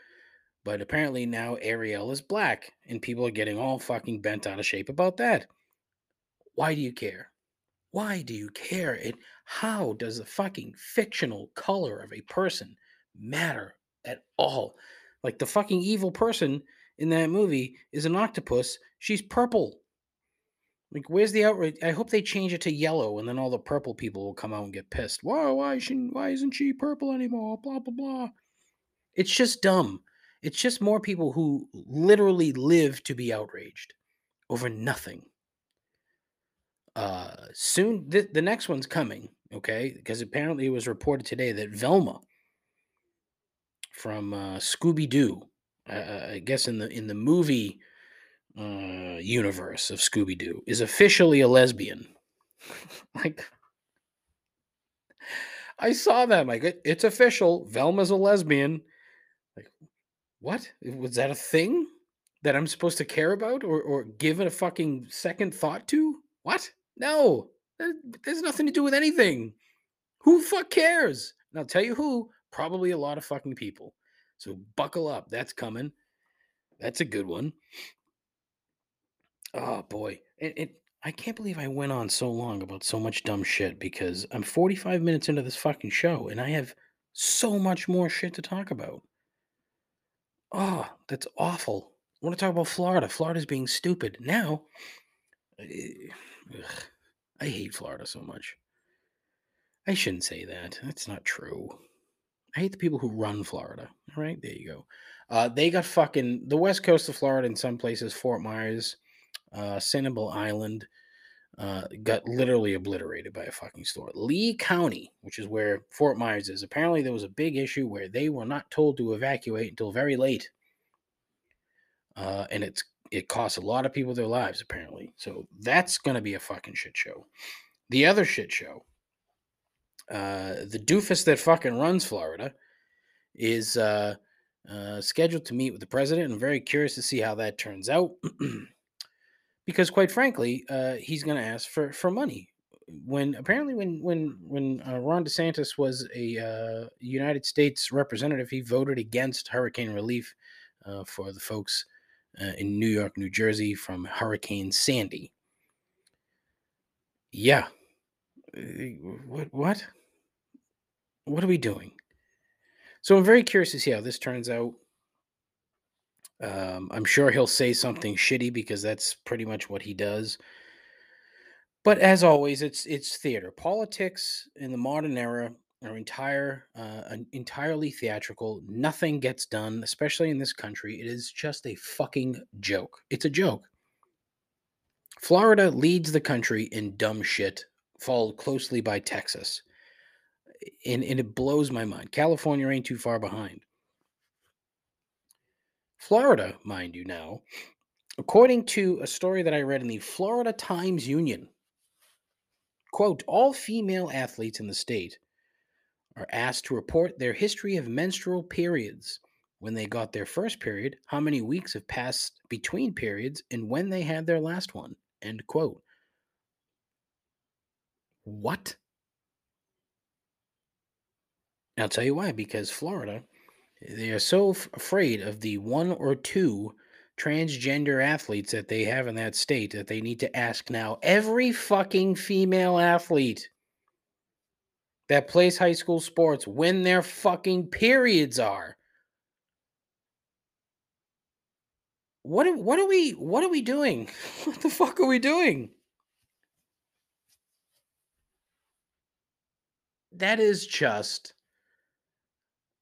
But apparently now Ariel is black, and people are getting all fucking bent out of shape about that. Why do you care? Why do you care? And how does the fucking fictional color of a person matter at all? Like, the fucking evil person in that movie is an octopus. She's purple. Like, where's the outrage? I hope they change it to yellow, and then all the purple people will come out and get pissed. Whoa, why isn't she purple anymore? Blah, blah, blah. It's just dumb. It's just more people who literally live to be outraged over nothing. Soon, the next one's coming, okay? Because apparently it was reported today that Velma from Scooby-Doo, I guess in the movie universe of Scooby-Doo, is officially a lesbian. Like, I saw that. I'm like, it's official. Velma's a lesbian. Like, what? Was that a thing that I'm supposed to care about or give it a fucking second thought to? What? No. There's nothing to do with anything. Who fuck cares? And I'll tell you who. Probably a lot of fucking people. So buckle up. That's coming. That's a good one. Oh, boy. I can't believe I went on so long about so much dumb shit, because I'm 45 minutes into this fucking show, and I have so much more shit to talk about. Oh, that's awful. I want to talk about Florida. Florida's being stupid. Now, I hate Florida so much. I shouldn't say that. That's not true. I hate the people who run Florida. All right, there you go. They got fucking the west coast of Florida in some places, Fort Myers, Sanibel Island, got literally obliterated by a fucking storm. Lee County, which is where Fort Myers is, apparently there was a big issue where they were not told to evacuate until very late. And it cost a lot of people their lives, apparently. So that's going to be a fucking shit show. The other shit show. The doofus that fucking runs Florida is scheduled to meet with the president. I'm very curious to see how that turns out. Because, quite frankly, he's going to ask for money. When Ron DeSantis was a United States representative, he voted against hurricane relief for the folks in New York, New Jersey from Hurricane Sandy. Yeah. What? What are we doing? So I'm very curious to see how this turns out. I'm sure he'll say something shitty because that's pretty much what he does. But as always, it's theater. Politics in the modern era are entirely theatrical. Nothing gets done, especially in this country. It is just a fucking joke. It's a joke. Florida leads the country in dumb shit, followed closely by Texas. And it blows my mind. California ain't too far behind. Florida, mind you now, according to a story that I read in the Florida Times Union, quote, all female athletes in the state are asked to report their history of menstrual periods, when they got their first period, how many weeks have passed between periods, and when they had their last one, end quote. What? And I'll tell you why, because Florida, they are so afraid of the one or two transgender athletes that they have in that state that they need to ask now every fucking female athlete that plays high school sports when their fucking periods are. What are we doing? What the fuck are we doing? That is just,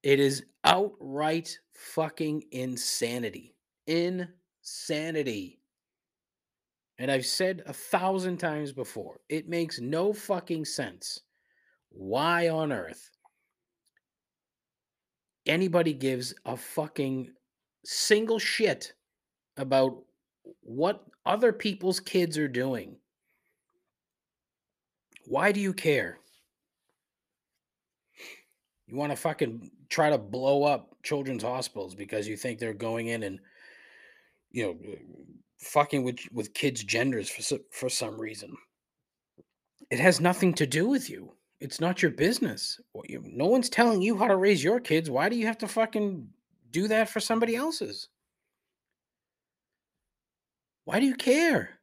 it is outright fucking insanity. Insanity. And I've said 1,000 times before, it makes no fucking sense why on earth anybody gives a fucking single shit about what other people's kids are doing. Why do you care? You want to fucking try to blow up children's hospitals because you think they're going in and, you know, fucking with kids' genders for some reason. It has nothing to do with you. It's not your business. No one's telling you how to raise your kids. Why do you have to fucking do that for somebody else's? Why do you care?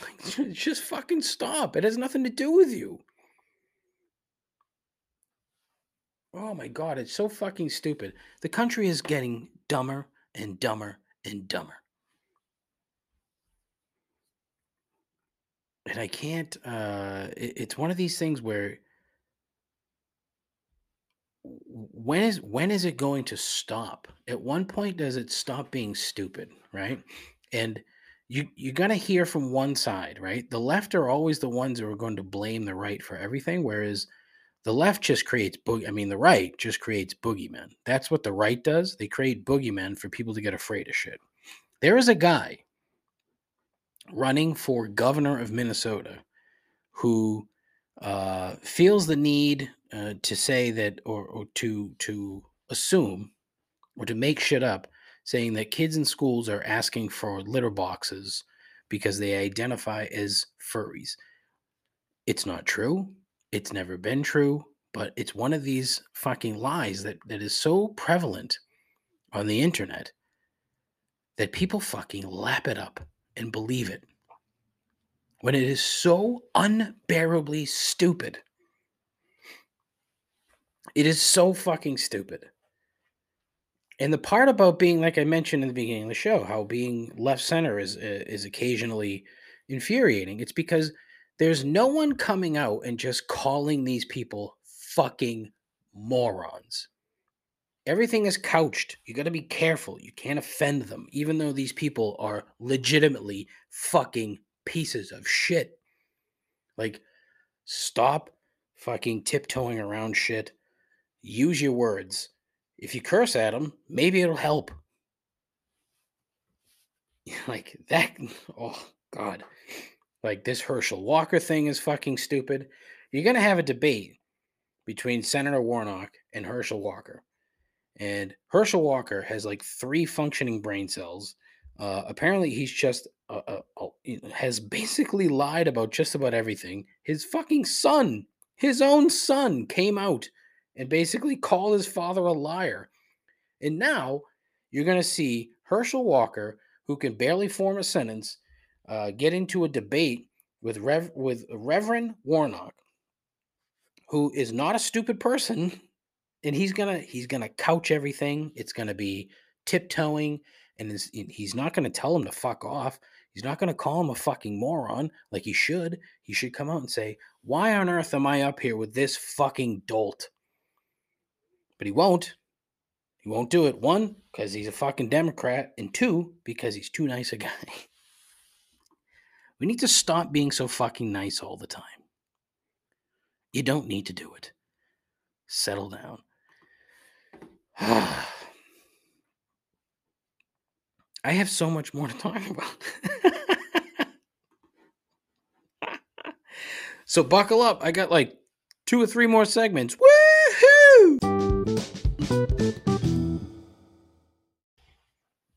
Like, just fucking stop. It has nothing to do with you. Oh my God, it's so fucking stupid. The country is getting dumber and dumber and dumber. And I can't, it's one of these things where when is it going to stop? At one point, does it stop being stupid, right? And you got to hear from one side, right? The left are always the ones who are going to blame the right for everything, whereas the right just creates boogeymen. That's what the right does. They create boogeymen for people to get afraid of shit. There is a guy running for governor of Minnesota who feels the need to say that or to assume or to make shit up, saying that kids in schools are asking for litter boxes because they identify as furries. It's not true. It's never been true, but it's one of these fucking lies that is so prevalent on the internet that people fucking lap it up and believe it when it is so unbearably stupid. It is so fucking stupid. And the part about being, like I mentioned in the beginning of the show, how being left center is occasionally infuriating, it's because there's no one coming out and just calling these people fucking morons. Everything is couched. You got to be careful. You can't offend them, even though these people are legitimately fucking pieces of shit. Like, stop fucking tiptoeing around shit. Use your words. If you curse at them, maybe it'll help. Like, that... Oh, God. Like, this Herschel Walker thing is fucking stupid. You're going to have a debate between Senator Warnock and Herschel Walker. And Herschel Walker has, like, 3 functioning brain cells. Apparently, he's just has basically lied about just about everything. His fucking son, his own son, came out and basically called his father a liar. And now you're going to see Herschel Walker, who can barely form a sentence, get into a debate with Reverend Warnock, who is not a stupid person, and he's gonna couch everything. It's gonna be tiptoeing, and he's not gonna tell him to fuck off. He's not gonna call him a fucking moron like he should. He should come out and say, "Why on earth am I up here with this fucking dolt?" But he won't. He won't do it. One, because he's a fucking Democrat, and two, because he's too nice a guy. We need to stop being so fucking nice all the time. You don't need to do it. Settle down. I have so much more to talk about. So buckle up. I got like 2 or 3 more segments. Woohoo!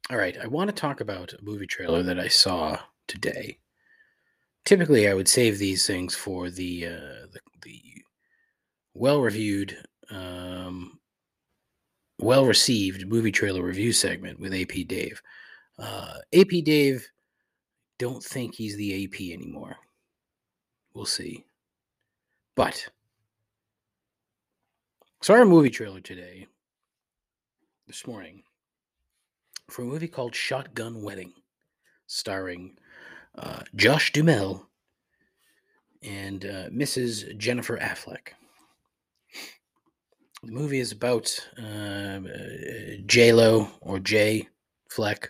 All right. I want to talk about a movie trailer that I saw today. Typically, I would save these things for the well-reviewed, well-received movie trailer review segment with AP Dave. AP Dave, don't think he's the AP anymore. We'll see. But, so our movie trailer today, this morning, for a movie called Shotgun Wedding, starring Josh Duhamel and Mrs. Jennifer Affleck. The movie is about J-Lo or J-Fleck,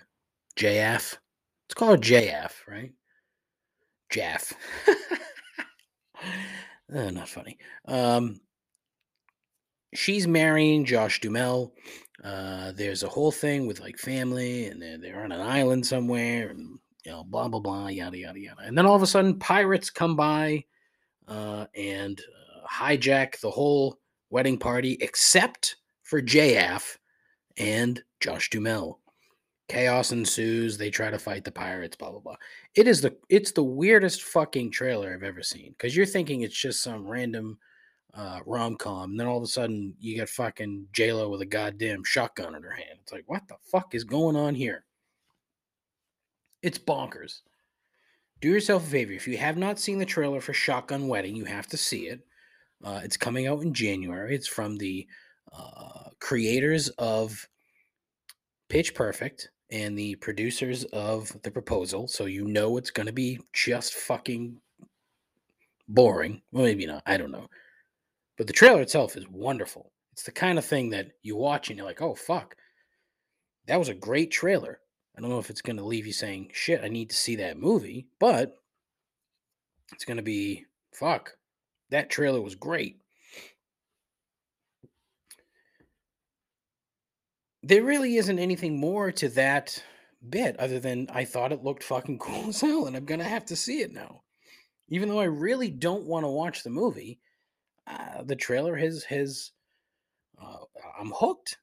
J-Aff. Let's call her J-Aff, right? Jaff. Not funny. She's marrying Josh Duhamel. There's a whole thing with like family, and they're on an island somewhere, and you know, blah, blah, blah, yada, yada, yada. And then all of a sudden, pirates come by and hijack the whole wedding party, except for J.F. and Josh Duhamel. Chaos ensues. They try to fight the pirates, blah, blah, blah. It's the weirdest fucking trailer I've ever seen, because you're thinking it's just some random rom-com, and then all of a sudden, you got fucking J-Lo with a goddamn shotgun in her hand. It's like, what the fuck is going on here? It's bonkers. Do yourself a favor. If you have not seen the trailer for Shotgun Wedding, you have to see it. It's coming out in January. It's from the creators of Pitch Perfect and the producers of The Proposal. So you know it's going to be just fucking boring. Well, maybe not. I don't know. But the trailer itself is wonderful. It's the kind of thing that you watch and you're like, oh, fuck. That was a great trailer. I don't know if it's going to leave you saying, shit, I need to see that movie, but it's going to be, fuck, that trailer was great. There really isn't anything more to that bit other than I thought it looked fucking cool as hell, and I'm going to have to see it now. Even though I really don't want to watch the movie, the trailer has I'm hooked.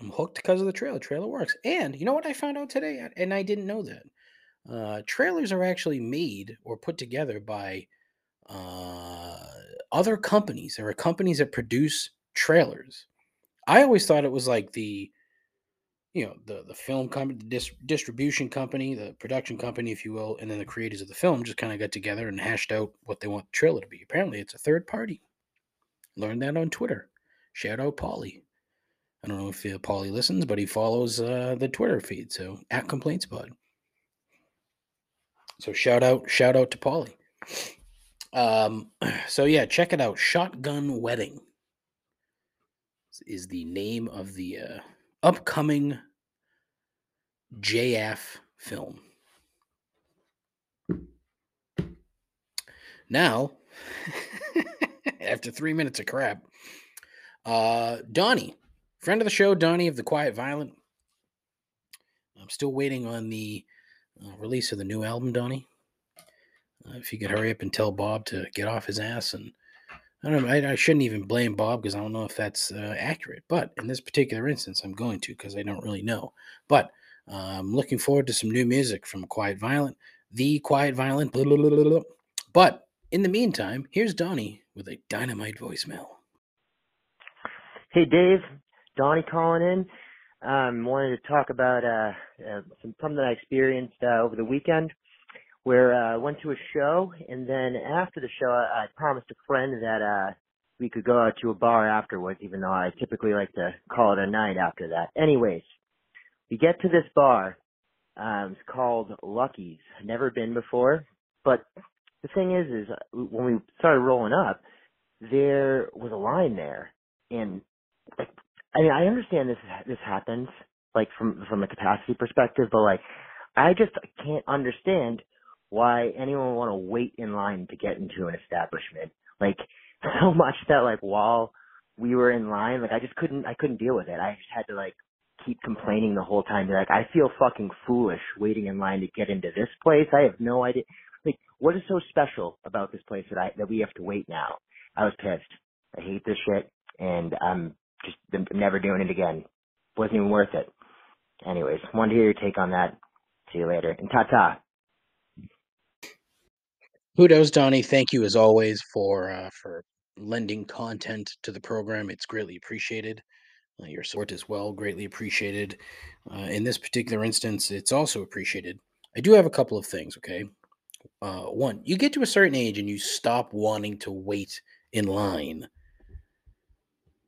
I'm hooked because of the trailer. Trailer works. And you know what I found out today? And I didn't know that. Trailers are actually made or put together by other companies. There are companies that produce trailers. I always thought it was like the film company, the distribution company, the production company, if you will, and then the creators of the film just kind of got together and hashed out what they want the trailer to be. Apparently, it's a third party. Learned that on Twitter. Shout out Paulie. I don't know if Paulie listens, but he follows the Twitter feed, so at ComplaintsPod. So shout out to Paulie. So yeah, check it out. Shotgun Wedding is the name of the upcoming JF film. Now, after 3 minutes of crap, Donnie. Friend of the show, Donnie of the Quiet Violent. I'm still waiting on the release of the new album, Donnie. If you could hurry up and tell Bob to get off his ass. And I don't know, I shouldn't even blame Bob because I don't know if that's accurate. But in this particular instance, I'm going to because I don't really know. But I'm looking forward to some new music from Quiet Violent. The Quiet Violent. Blah, blah, blah, blah, blah. But in the meantime, here's Donnie with a dynamite voicemail. Hey, Dave. Donnie calling in. Wanted to talk about something that I experienced over the weekend, where I went to a show, and then after the show, I promised a friend that we could go out to a bar afterwards, even though I typically like to call it a night after that. Anyways, we get to this bar. It's called Lucky's. Never been before, but the thing is when we started rolling up, there was a line there, and I mean, I understand this happens, like from a capacity perspective, but like I just can't understand why anyone would want to wait in line to get into an establishment. Like so much that like while we were in line, like I couldn't deal with it. I just had to like keep complaining the whole time. Like, I feel fucking foolish waiting in line to get into this place. I have no idea. Like, what is so special about this place that we have to wait now? I was pissed. I hate this shit, and I'm just never doing it again. Wasn't even worth it. Anyways, wanted to hear your take on that. See you later, and ta-ta. Kudos, Donnie. Thank you, as always, for lending content to the program. It's greatly appreciated. Your support as well, greatly appreciated. In this particular instance, it's also appreciated. I do have a couple of things, okay? One, you get to a certain age and you stop wanting to wait in line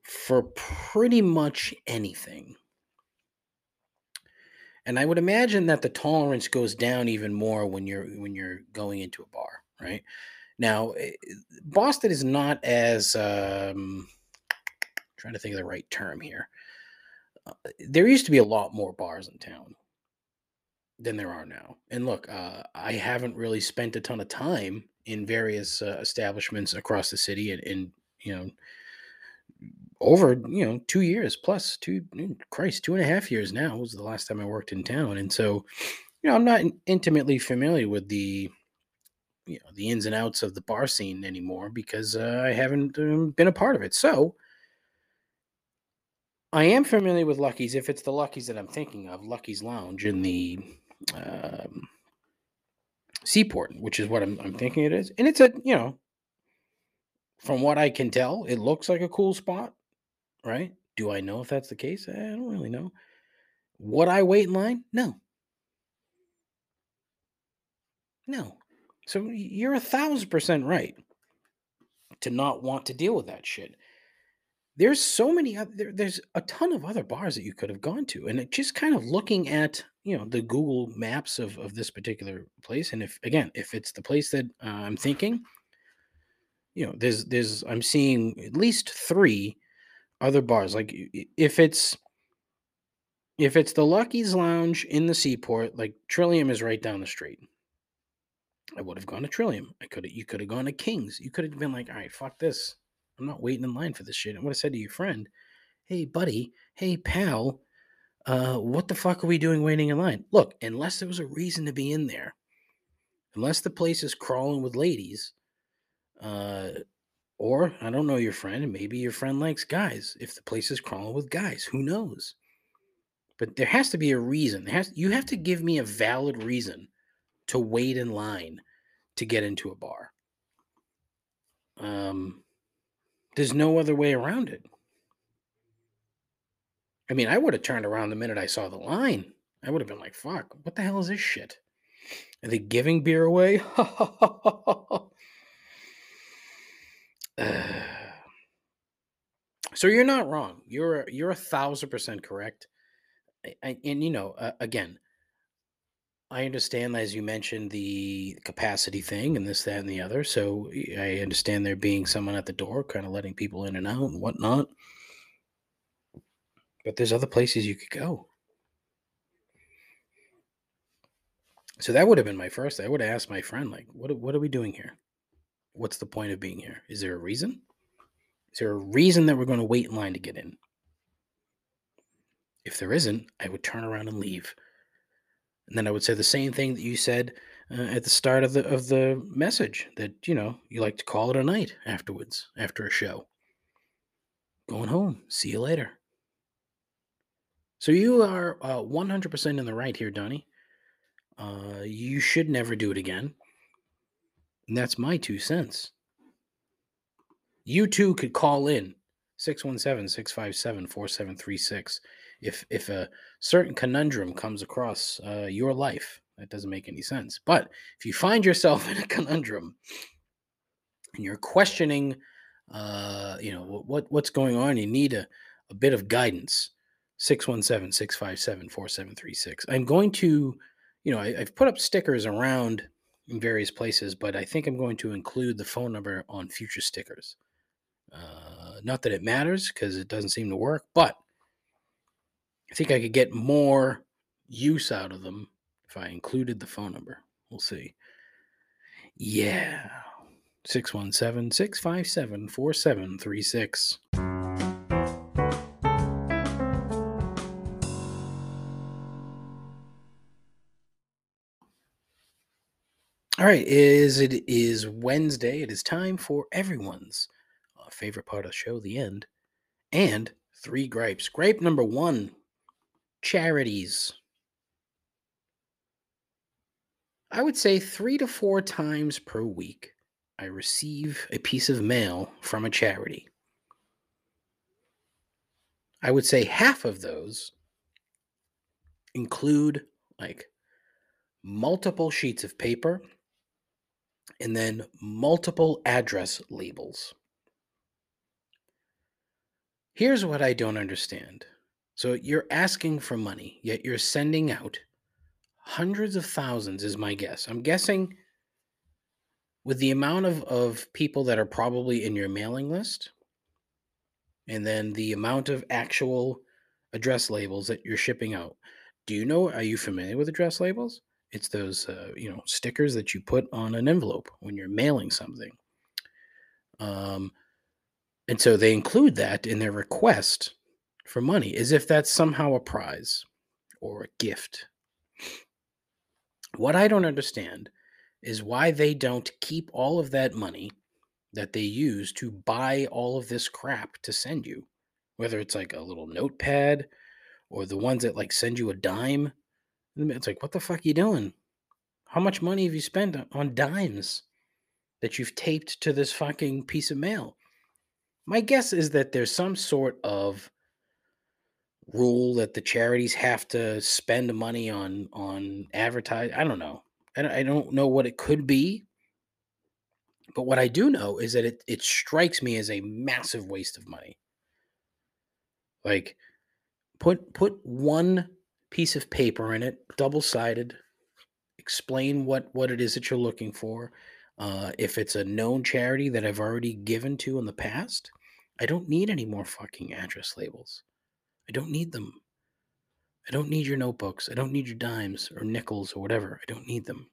for pretty much anything. And I would imagine that the tolerance goes down even more when you're going into a bar, right? Now, Boston is not as... trying to think of the right term here. There used to be a lot more bars in town than there are now. And look, I haven't really spent a ton of time in various establishments across the city in over 2 years plus 2.5 years now was the last time I worked in town. And so, I'm not intimately familiar with the the ins and outs of the bar scene anymore because I haven't been a part of it. So I am familiar with Lucky's, if it's the Lucky's that I'm thinking of, Lucky's Lounge in the Seaport, which is what I'm thinking it is. And it's a, from what I can tell, it looks like a cool spot, right? Do I know if that's the case? I don't really know. Would I wait in line? No. So you're 1,000% right to not want to deal with that shit. There's so many other, there's a ton of other bars that you could have gone to. And it just kind of looking at, the Google Maps of this particular place. And if it's the place that I'm thinking, I'm seeing at least 3 other bars. Like if it's the Lucky's Lounge in the Seaport, like Trillium is right down the street. I would have gone to Trillium. You could have gone to King's. You could have been like, all right, fuck this. I'm not waiting in line for this shit. I would have said to your friend, hey, buddy, hey, pal, what the fuck are we doing waiting in line? Look, unless there was a reason to be in there, unless the place is crawling with ladies, or I don't know your friend, and maybe your friend likes guys. If the place is crawling with guys, who knows? But there has to be a reason. You have to give me a valid reason to wait in line to get into a bar. There's no other way around it. I mean, I would have turned around the minute I saw the line. I would have been like, fuck, what the hell is this shit? Are they giving beer away? So you're not wrong. You're 1,000% correct. Again, I understand, as you mentioned, the capacity thing and this, that, and the other. So I understand there being someone at the door kind of letting people in and out and whatnot. But there's other places you could go. So that would have been my first. I would have asked my friend, like, what are we doing here? What's the point of being here? Is there a reason? Is there a reason that we're going to wait in line to get in? If there isn't, I would turn around and leave. And then I would say the same thing that you said at the start of the message, that, you like to call it a night afterwards, after a show. Going home. See you later. So you are 100% in the right here, Donnie. You should never do it again. And that's my 2 cents. You too could call in 617-657-4736 if a certain conundrum comes across your life, that doesn't make any sense. But if you find yourself in a conundrum and you're questioning, what's going on, you need a bit of guidance. 617-657-4736. I'm going to, I've put up stickers around in various places, but I think I'm going to include the phone number on future stickers. Not that it matters because it doesn't seem to work, but I think I could get more use out of them if I included the phone number. We'll see. Yeah. 617-657-4736. All right, it is Wednesday. It is time for everyone's favorite part of the show, the end, and three gripes. Gripe number one, charities. I would say 3 to 4 times per week, I receive a piece of mail from a charity. I would say half of those include, multiple sheets of paper, and then multiple address labels. Here's what I don't understand. So you're asking for money, yet you're sending out hundreds of thousands is my guess. I'm guessing with the amount of people that are probably in your mailing list, and then the amount of actual address labels that you're shipping out. Are you familiar with address labels? It's those, stickers that you put on an envelope when you're mailing something. And so they include that in their request for money, as if that's somehow a prize or a gift. What I don't understand is why they don't keep all of that money that they use to buy all of this crap to send you, whether it's a little notepad or the ones that send you a dime. It's what the fuck are you doing? How much money have you spent on dimes that you've taped to this fucking piece of mail? My guess is that there's some sort of rule that the charities have to spend money on advertise. I don't know. I don't know what it could be. But what I do know is that it strikes me as a massive waste of money. Put one piece of paper in it, double-sided, explain what it is that you're looking for. If it's a known charity that I've already given to in the past, I don't need any more fucking address labels. I don't need them. I don't need your notebooks. I don't need your dimes or nickels or whatever. I don't need them.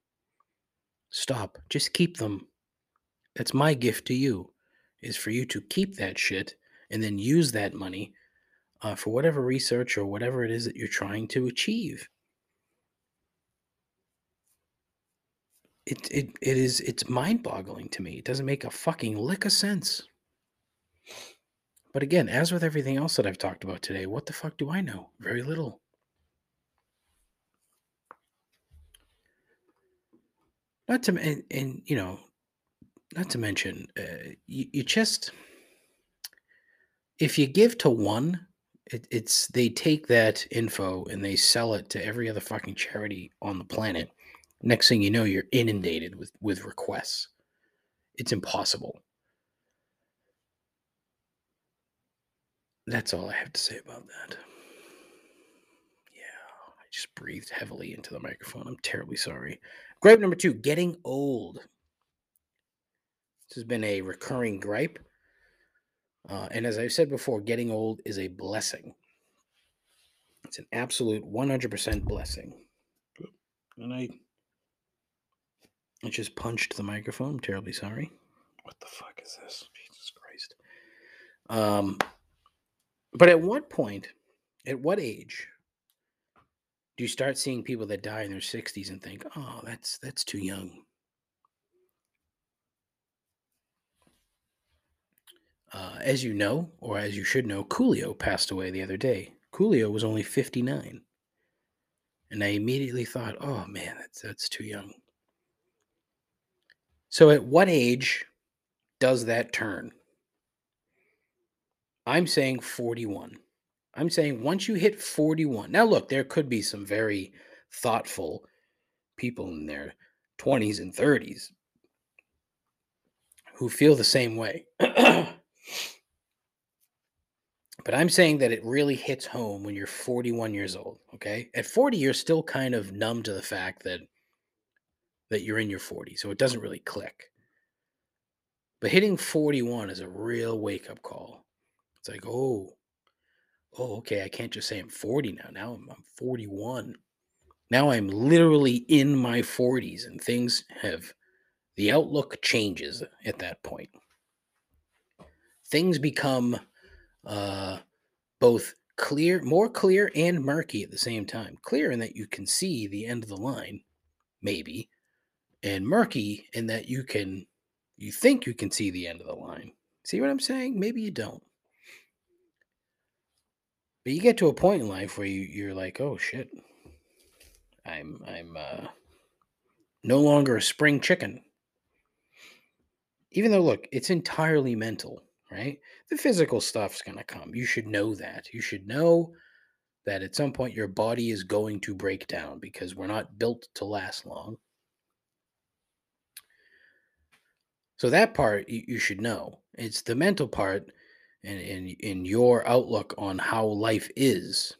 Stop. Just keep them. That's my gift to you, is for you to keep that shit and then use that money for whatever research or whatever it is that you're trying to achieve. It's mind-boggling to me. It doesn't make a fucking lick of sense. But again, as with everything else that I've talked about today, what the fuck do I know? Very little. Not to mention, you just, if you give to one, It's they take that info and they sell it to every other fucking charity on the planet. Next thing you know, you're inundated with requests. It's impossible. That's all I have to say about that. Yeah, I just breathed heavily into the microphone. I'm terribly sorry. Gripe number two, getting old. This has been a recurring gripe. And as I've said before, getting old is a blessing. It's an absolute 100% blessing. And I just punched the microphone. I'm terribly sorry. What the fuck is this? Jesus Christ. But at what point, at what age, do you start seeing people that die in their 60s and think, oh, that's too young? As you know, or as you should know, Coolio passed away the other day. Coolio was only 59. And I immediately thought, oh man, that's too young. So at what age does that turn? I'm saying 41. I'm saying once you hit 41. Now, look, there could be some very thoughtful people in their 20s and 30s who feel the same way. But I'm saying that it really hits home when you're 41 years old, okay? At 40, you're still kind of numb to the fact that you're in your 40s, so it doesn't really click. But hitting 41 is a real wake-up call. It's like, oh, okay, I can't just say I'm 40 now. Now I'm 41. Now I'm literally in my 40s, and things have, the outlook changes at that point. Things become both clear, more clear and murky at the same time. Clear in that you can see the end of the line, maybe, and murky in that you think you can see the end of the line. See what I'm saying? Maybe you don't. But you get to a point in life where you're like, oh shit, I'm no longer a spring chicken. Even though, look, it's entirely mental. Right? The physical stuff's going to come. You should know that. You should know that at some point your body is going to break down because we're not built to last long. So that part you should know. It's the mental part and in your outlook on how life is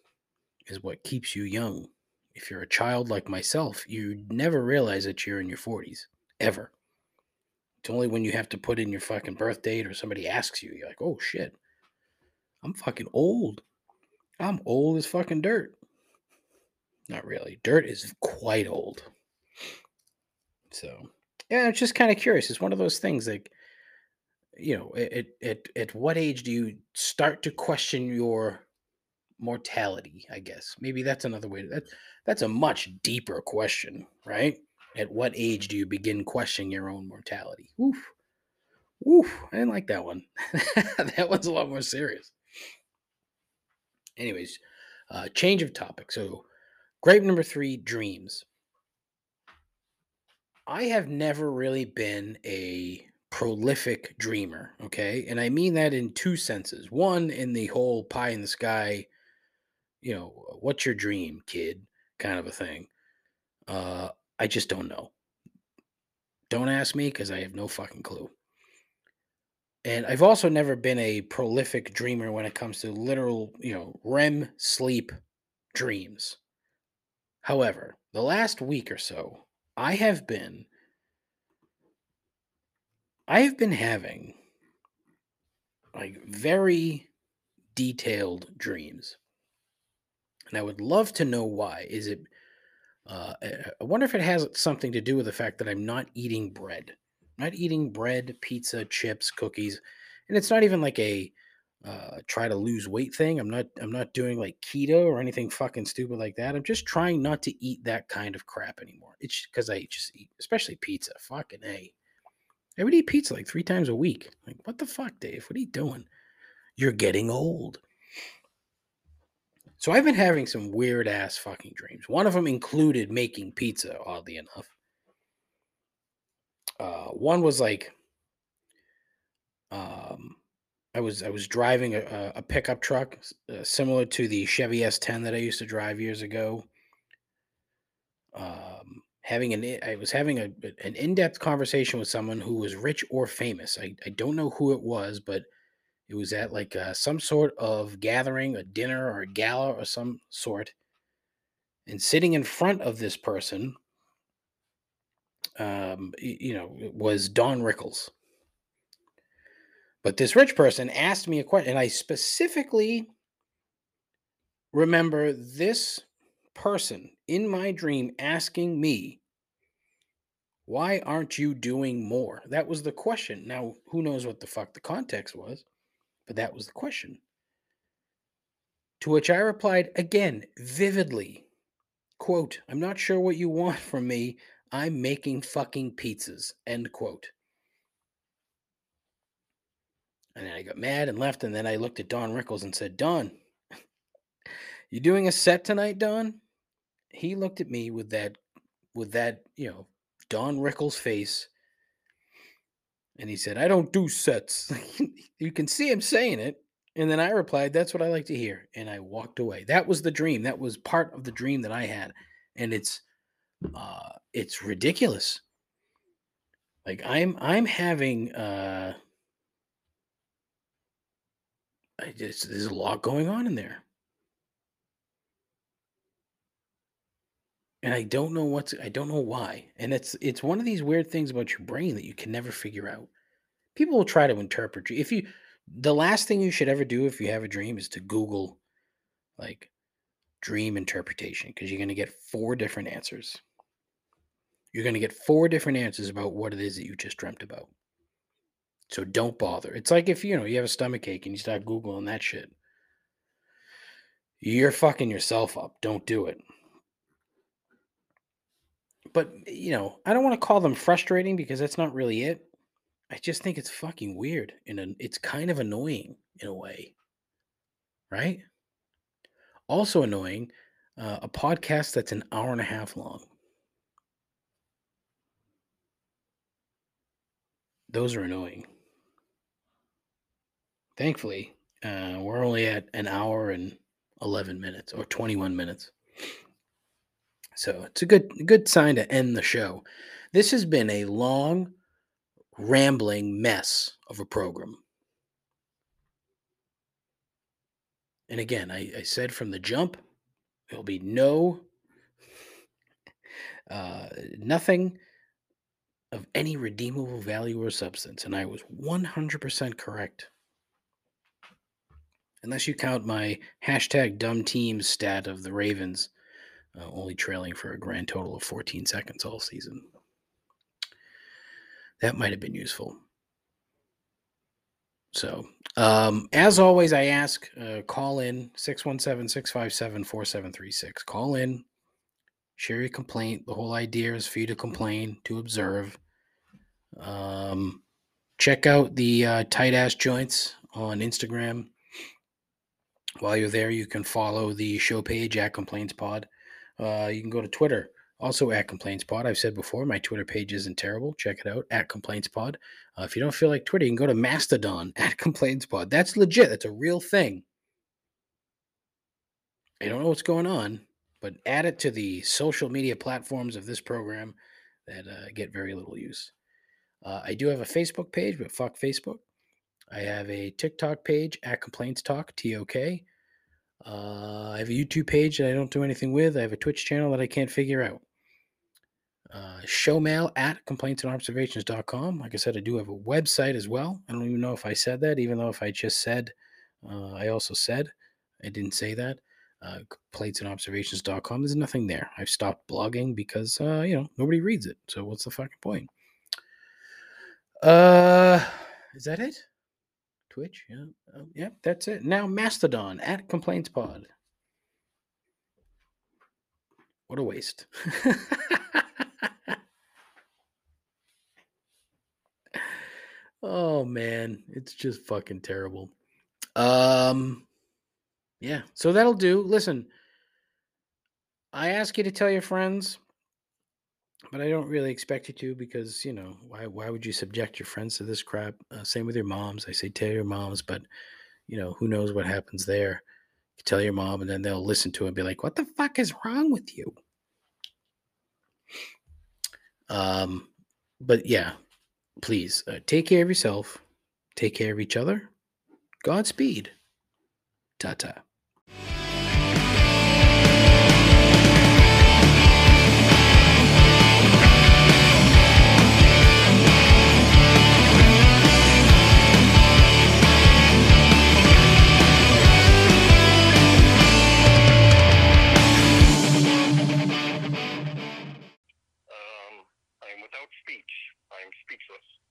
what keeps you young. If you're a child like myself, you never realize that you're in your 40s, ever. It's only when you have to put in your fucking birth date or somebody asks you, you're like, oh shit, I'm fucking old. I'm old as fucking dirt. Not really. Dirt is quite old. So, yeah, I'm just kind of curious. It's one of those things like, you know, at what age do you start to question your mortality, I guess? Maybe that's another way. That's a much deeper question, right? At what age do you begin questioning your own mortality? Oof. I didn't like that one. That one's a lot more serious. Anyways, change of topic. So, gripe number 3, dreams. I have never really been a prolific dreamer, okay? And I mean that in two senses. One, in the whole pie in the sky, you know, what's your dream, kid? Kind of a thing. I just don't know. Don't ask me because I have no fucking clue. And I've also never been a prolific dreamer when it comes to literal, you know, REM sleep dreams. However, the last week or so, I have been having like very detailed dreams. And I would love to know why. Is it I wonder if it has something to do with the fact that I'm not eating bread. I'm not eating bread, pizza, chips, cookies. And it's not even like a try to lose weight thing. I'm not doing like keto or anything fucking stupid like that. I'm just trying not to eat that kind of crap anymore. It's because I just eat, especially pizza. Fucking A. I would eat pizza like 3 times a week. Like, what the fuck, Dave? What are you doing? You're getting old. So I've been having some weird-ass fucking dreams. One of them included making pizza, oddly enough. One was like, I was driving a pickup truck similar to the Chevy S10 that I used to drive years ago. I was having an in-depth conversation with someone who was rich or famous. I don't know who it was, but it was at like some sort of gathering, a dinner or a gala or some sort. And sitting in front of this person, you know, was Don Rickles. But this rich person asked me a question. And I specifically remember this person in my dream asking me, why aren't you doing more? That was the question. Now, who knows what the fuck the context was. But that was the question. To which I replied, again, vividly, quote, I'm not sure what you want from me. I'm making fucking pizzas, end quote. And then I got mad and left, and then I looked at Don Rickles and said, Don, you doing a set tonight, Don? He looked at me with that, you know, Don Rickles face. And he said, I don't do sets. You can see him saying it. And then I replied, that's what I like to hear. And I walked away. That was the dream. That was part of the dream that I had. And it's ridiculous. Like I'm having, there's a lot going on in there. And I don't know why. And it's one of these weird things about your brain that you can never figure out. People will try to interpret you. The last thing you should ever do if you have a dream is to Google like dream interpretation, because you're going to get four different answers. You're going to get four different answers about what it is that you just dreamt about. So don't bother. It's like if, you have a stomachache and you start Googling that shit, you're fucking yourself up. Don't do it. But, I don't want to call them frustrating because that's not really it. I just think it's fucking weird. And it's kind of annoying in a way. Right? Also annoying, a podcast that's an hour and a half long. Those are annoying. Thankfully, we're only at an hour and 11 minutes or 21 minutes. So it's a good sign to end the show. This has been a long, rambling mess of a program. And again, I said from the jump, there'll be no, nothing of any redeemable value or substance. And I was 100% correct. Unless you count my #dumbteams stat of the Ravens, only trailing for a grand total of 14 seconds all season. That might have been useful. So, as always, I ask, call in 617-657-4736. Call in, share your complaint. The whole idea is for you to complain, to observe. Check out the Tightass Joints on Instagram. While you're there, you can follow the show page at Complaints Pod. You can go to Twitter, also at Complaints Pod. I've said before, my Twitter page isn't terrible. Check it out, at Complaints Pod. If you don't feel like Twitter, you can go to Mastodon, at Complaints Pod. That's legit. That's a real thing. I don't know what's going on, but add it to the social media platforms of this program that get very little use. I do have a Facebook page, but fuck Facebook. I have a TikTok page, at Complaints Talk, TOK. I have a YouTube page that I don't do anything with. I have a Twitch channel that I can't figure out. Show mail at complaintsandobservations.com. Like I said, I do have a website as well. I don't even know if I said that, even though if I just said, I also said, I didn't say that. Complaintsandobservations.com. There's nothing there. I've stopped blogging because, nobody reads it. So what's the fucking point? Is that it? Twitch, yeah. Oh, yeah, that's it. Now Mastodon at Complaints Pod. What a waste. Oh man, it's just fucking terrible. Yeah, so that'll do. Listen, I ask you to tell your friends, but I don't really expect you to because, why would you subject your friends to this crap? Same with your moms. I say tell your moms, but, who knows what happens there. You tell your mom and then they'll listen to it and be like, what the fuck is wrong with you? But, yeah, please take care of yourself. Take care of each other. Godspeed. Ta-ta.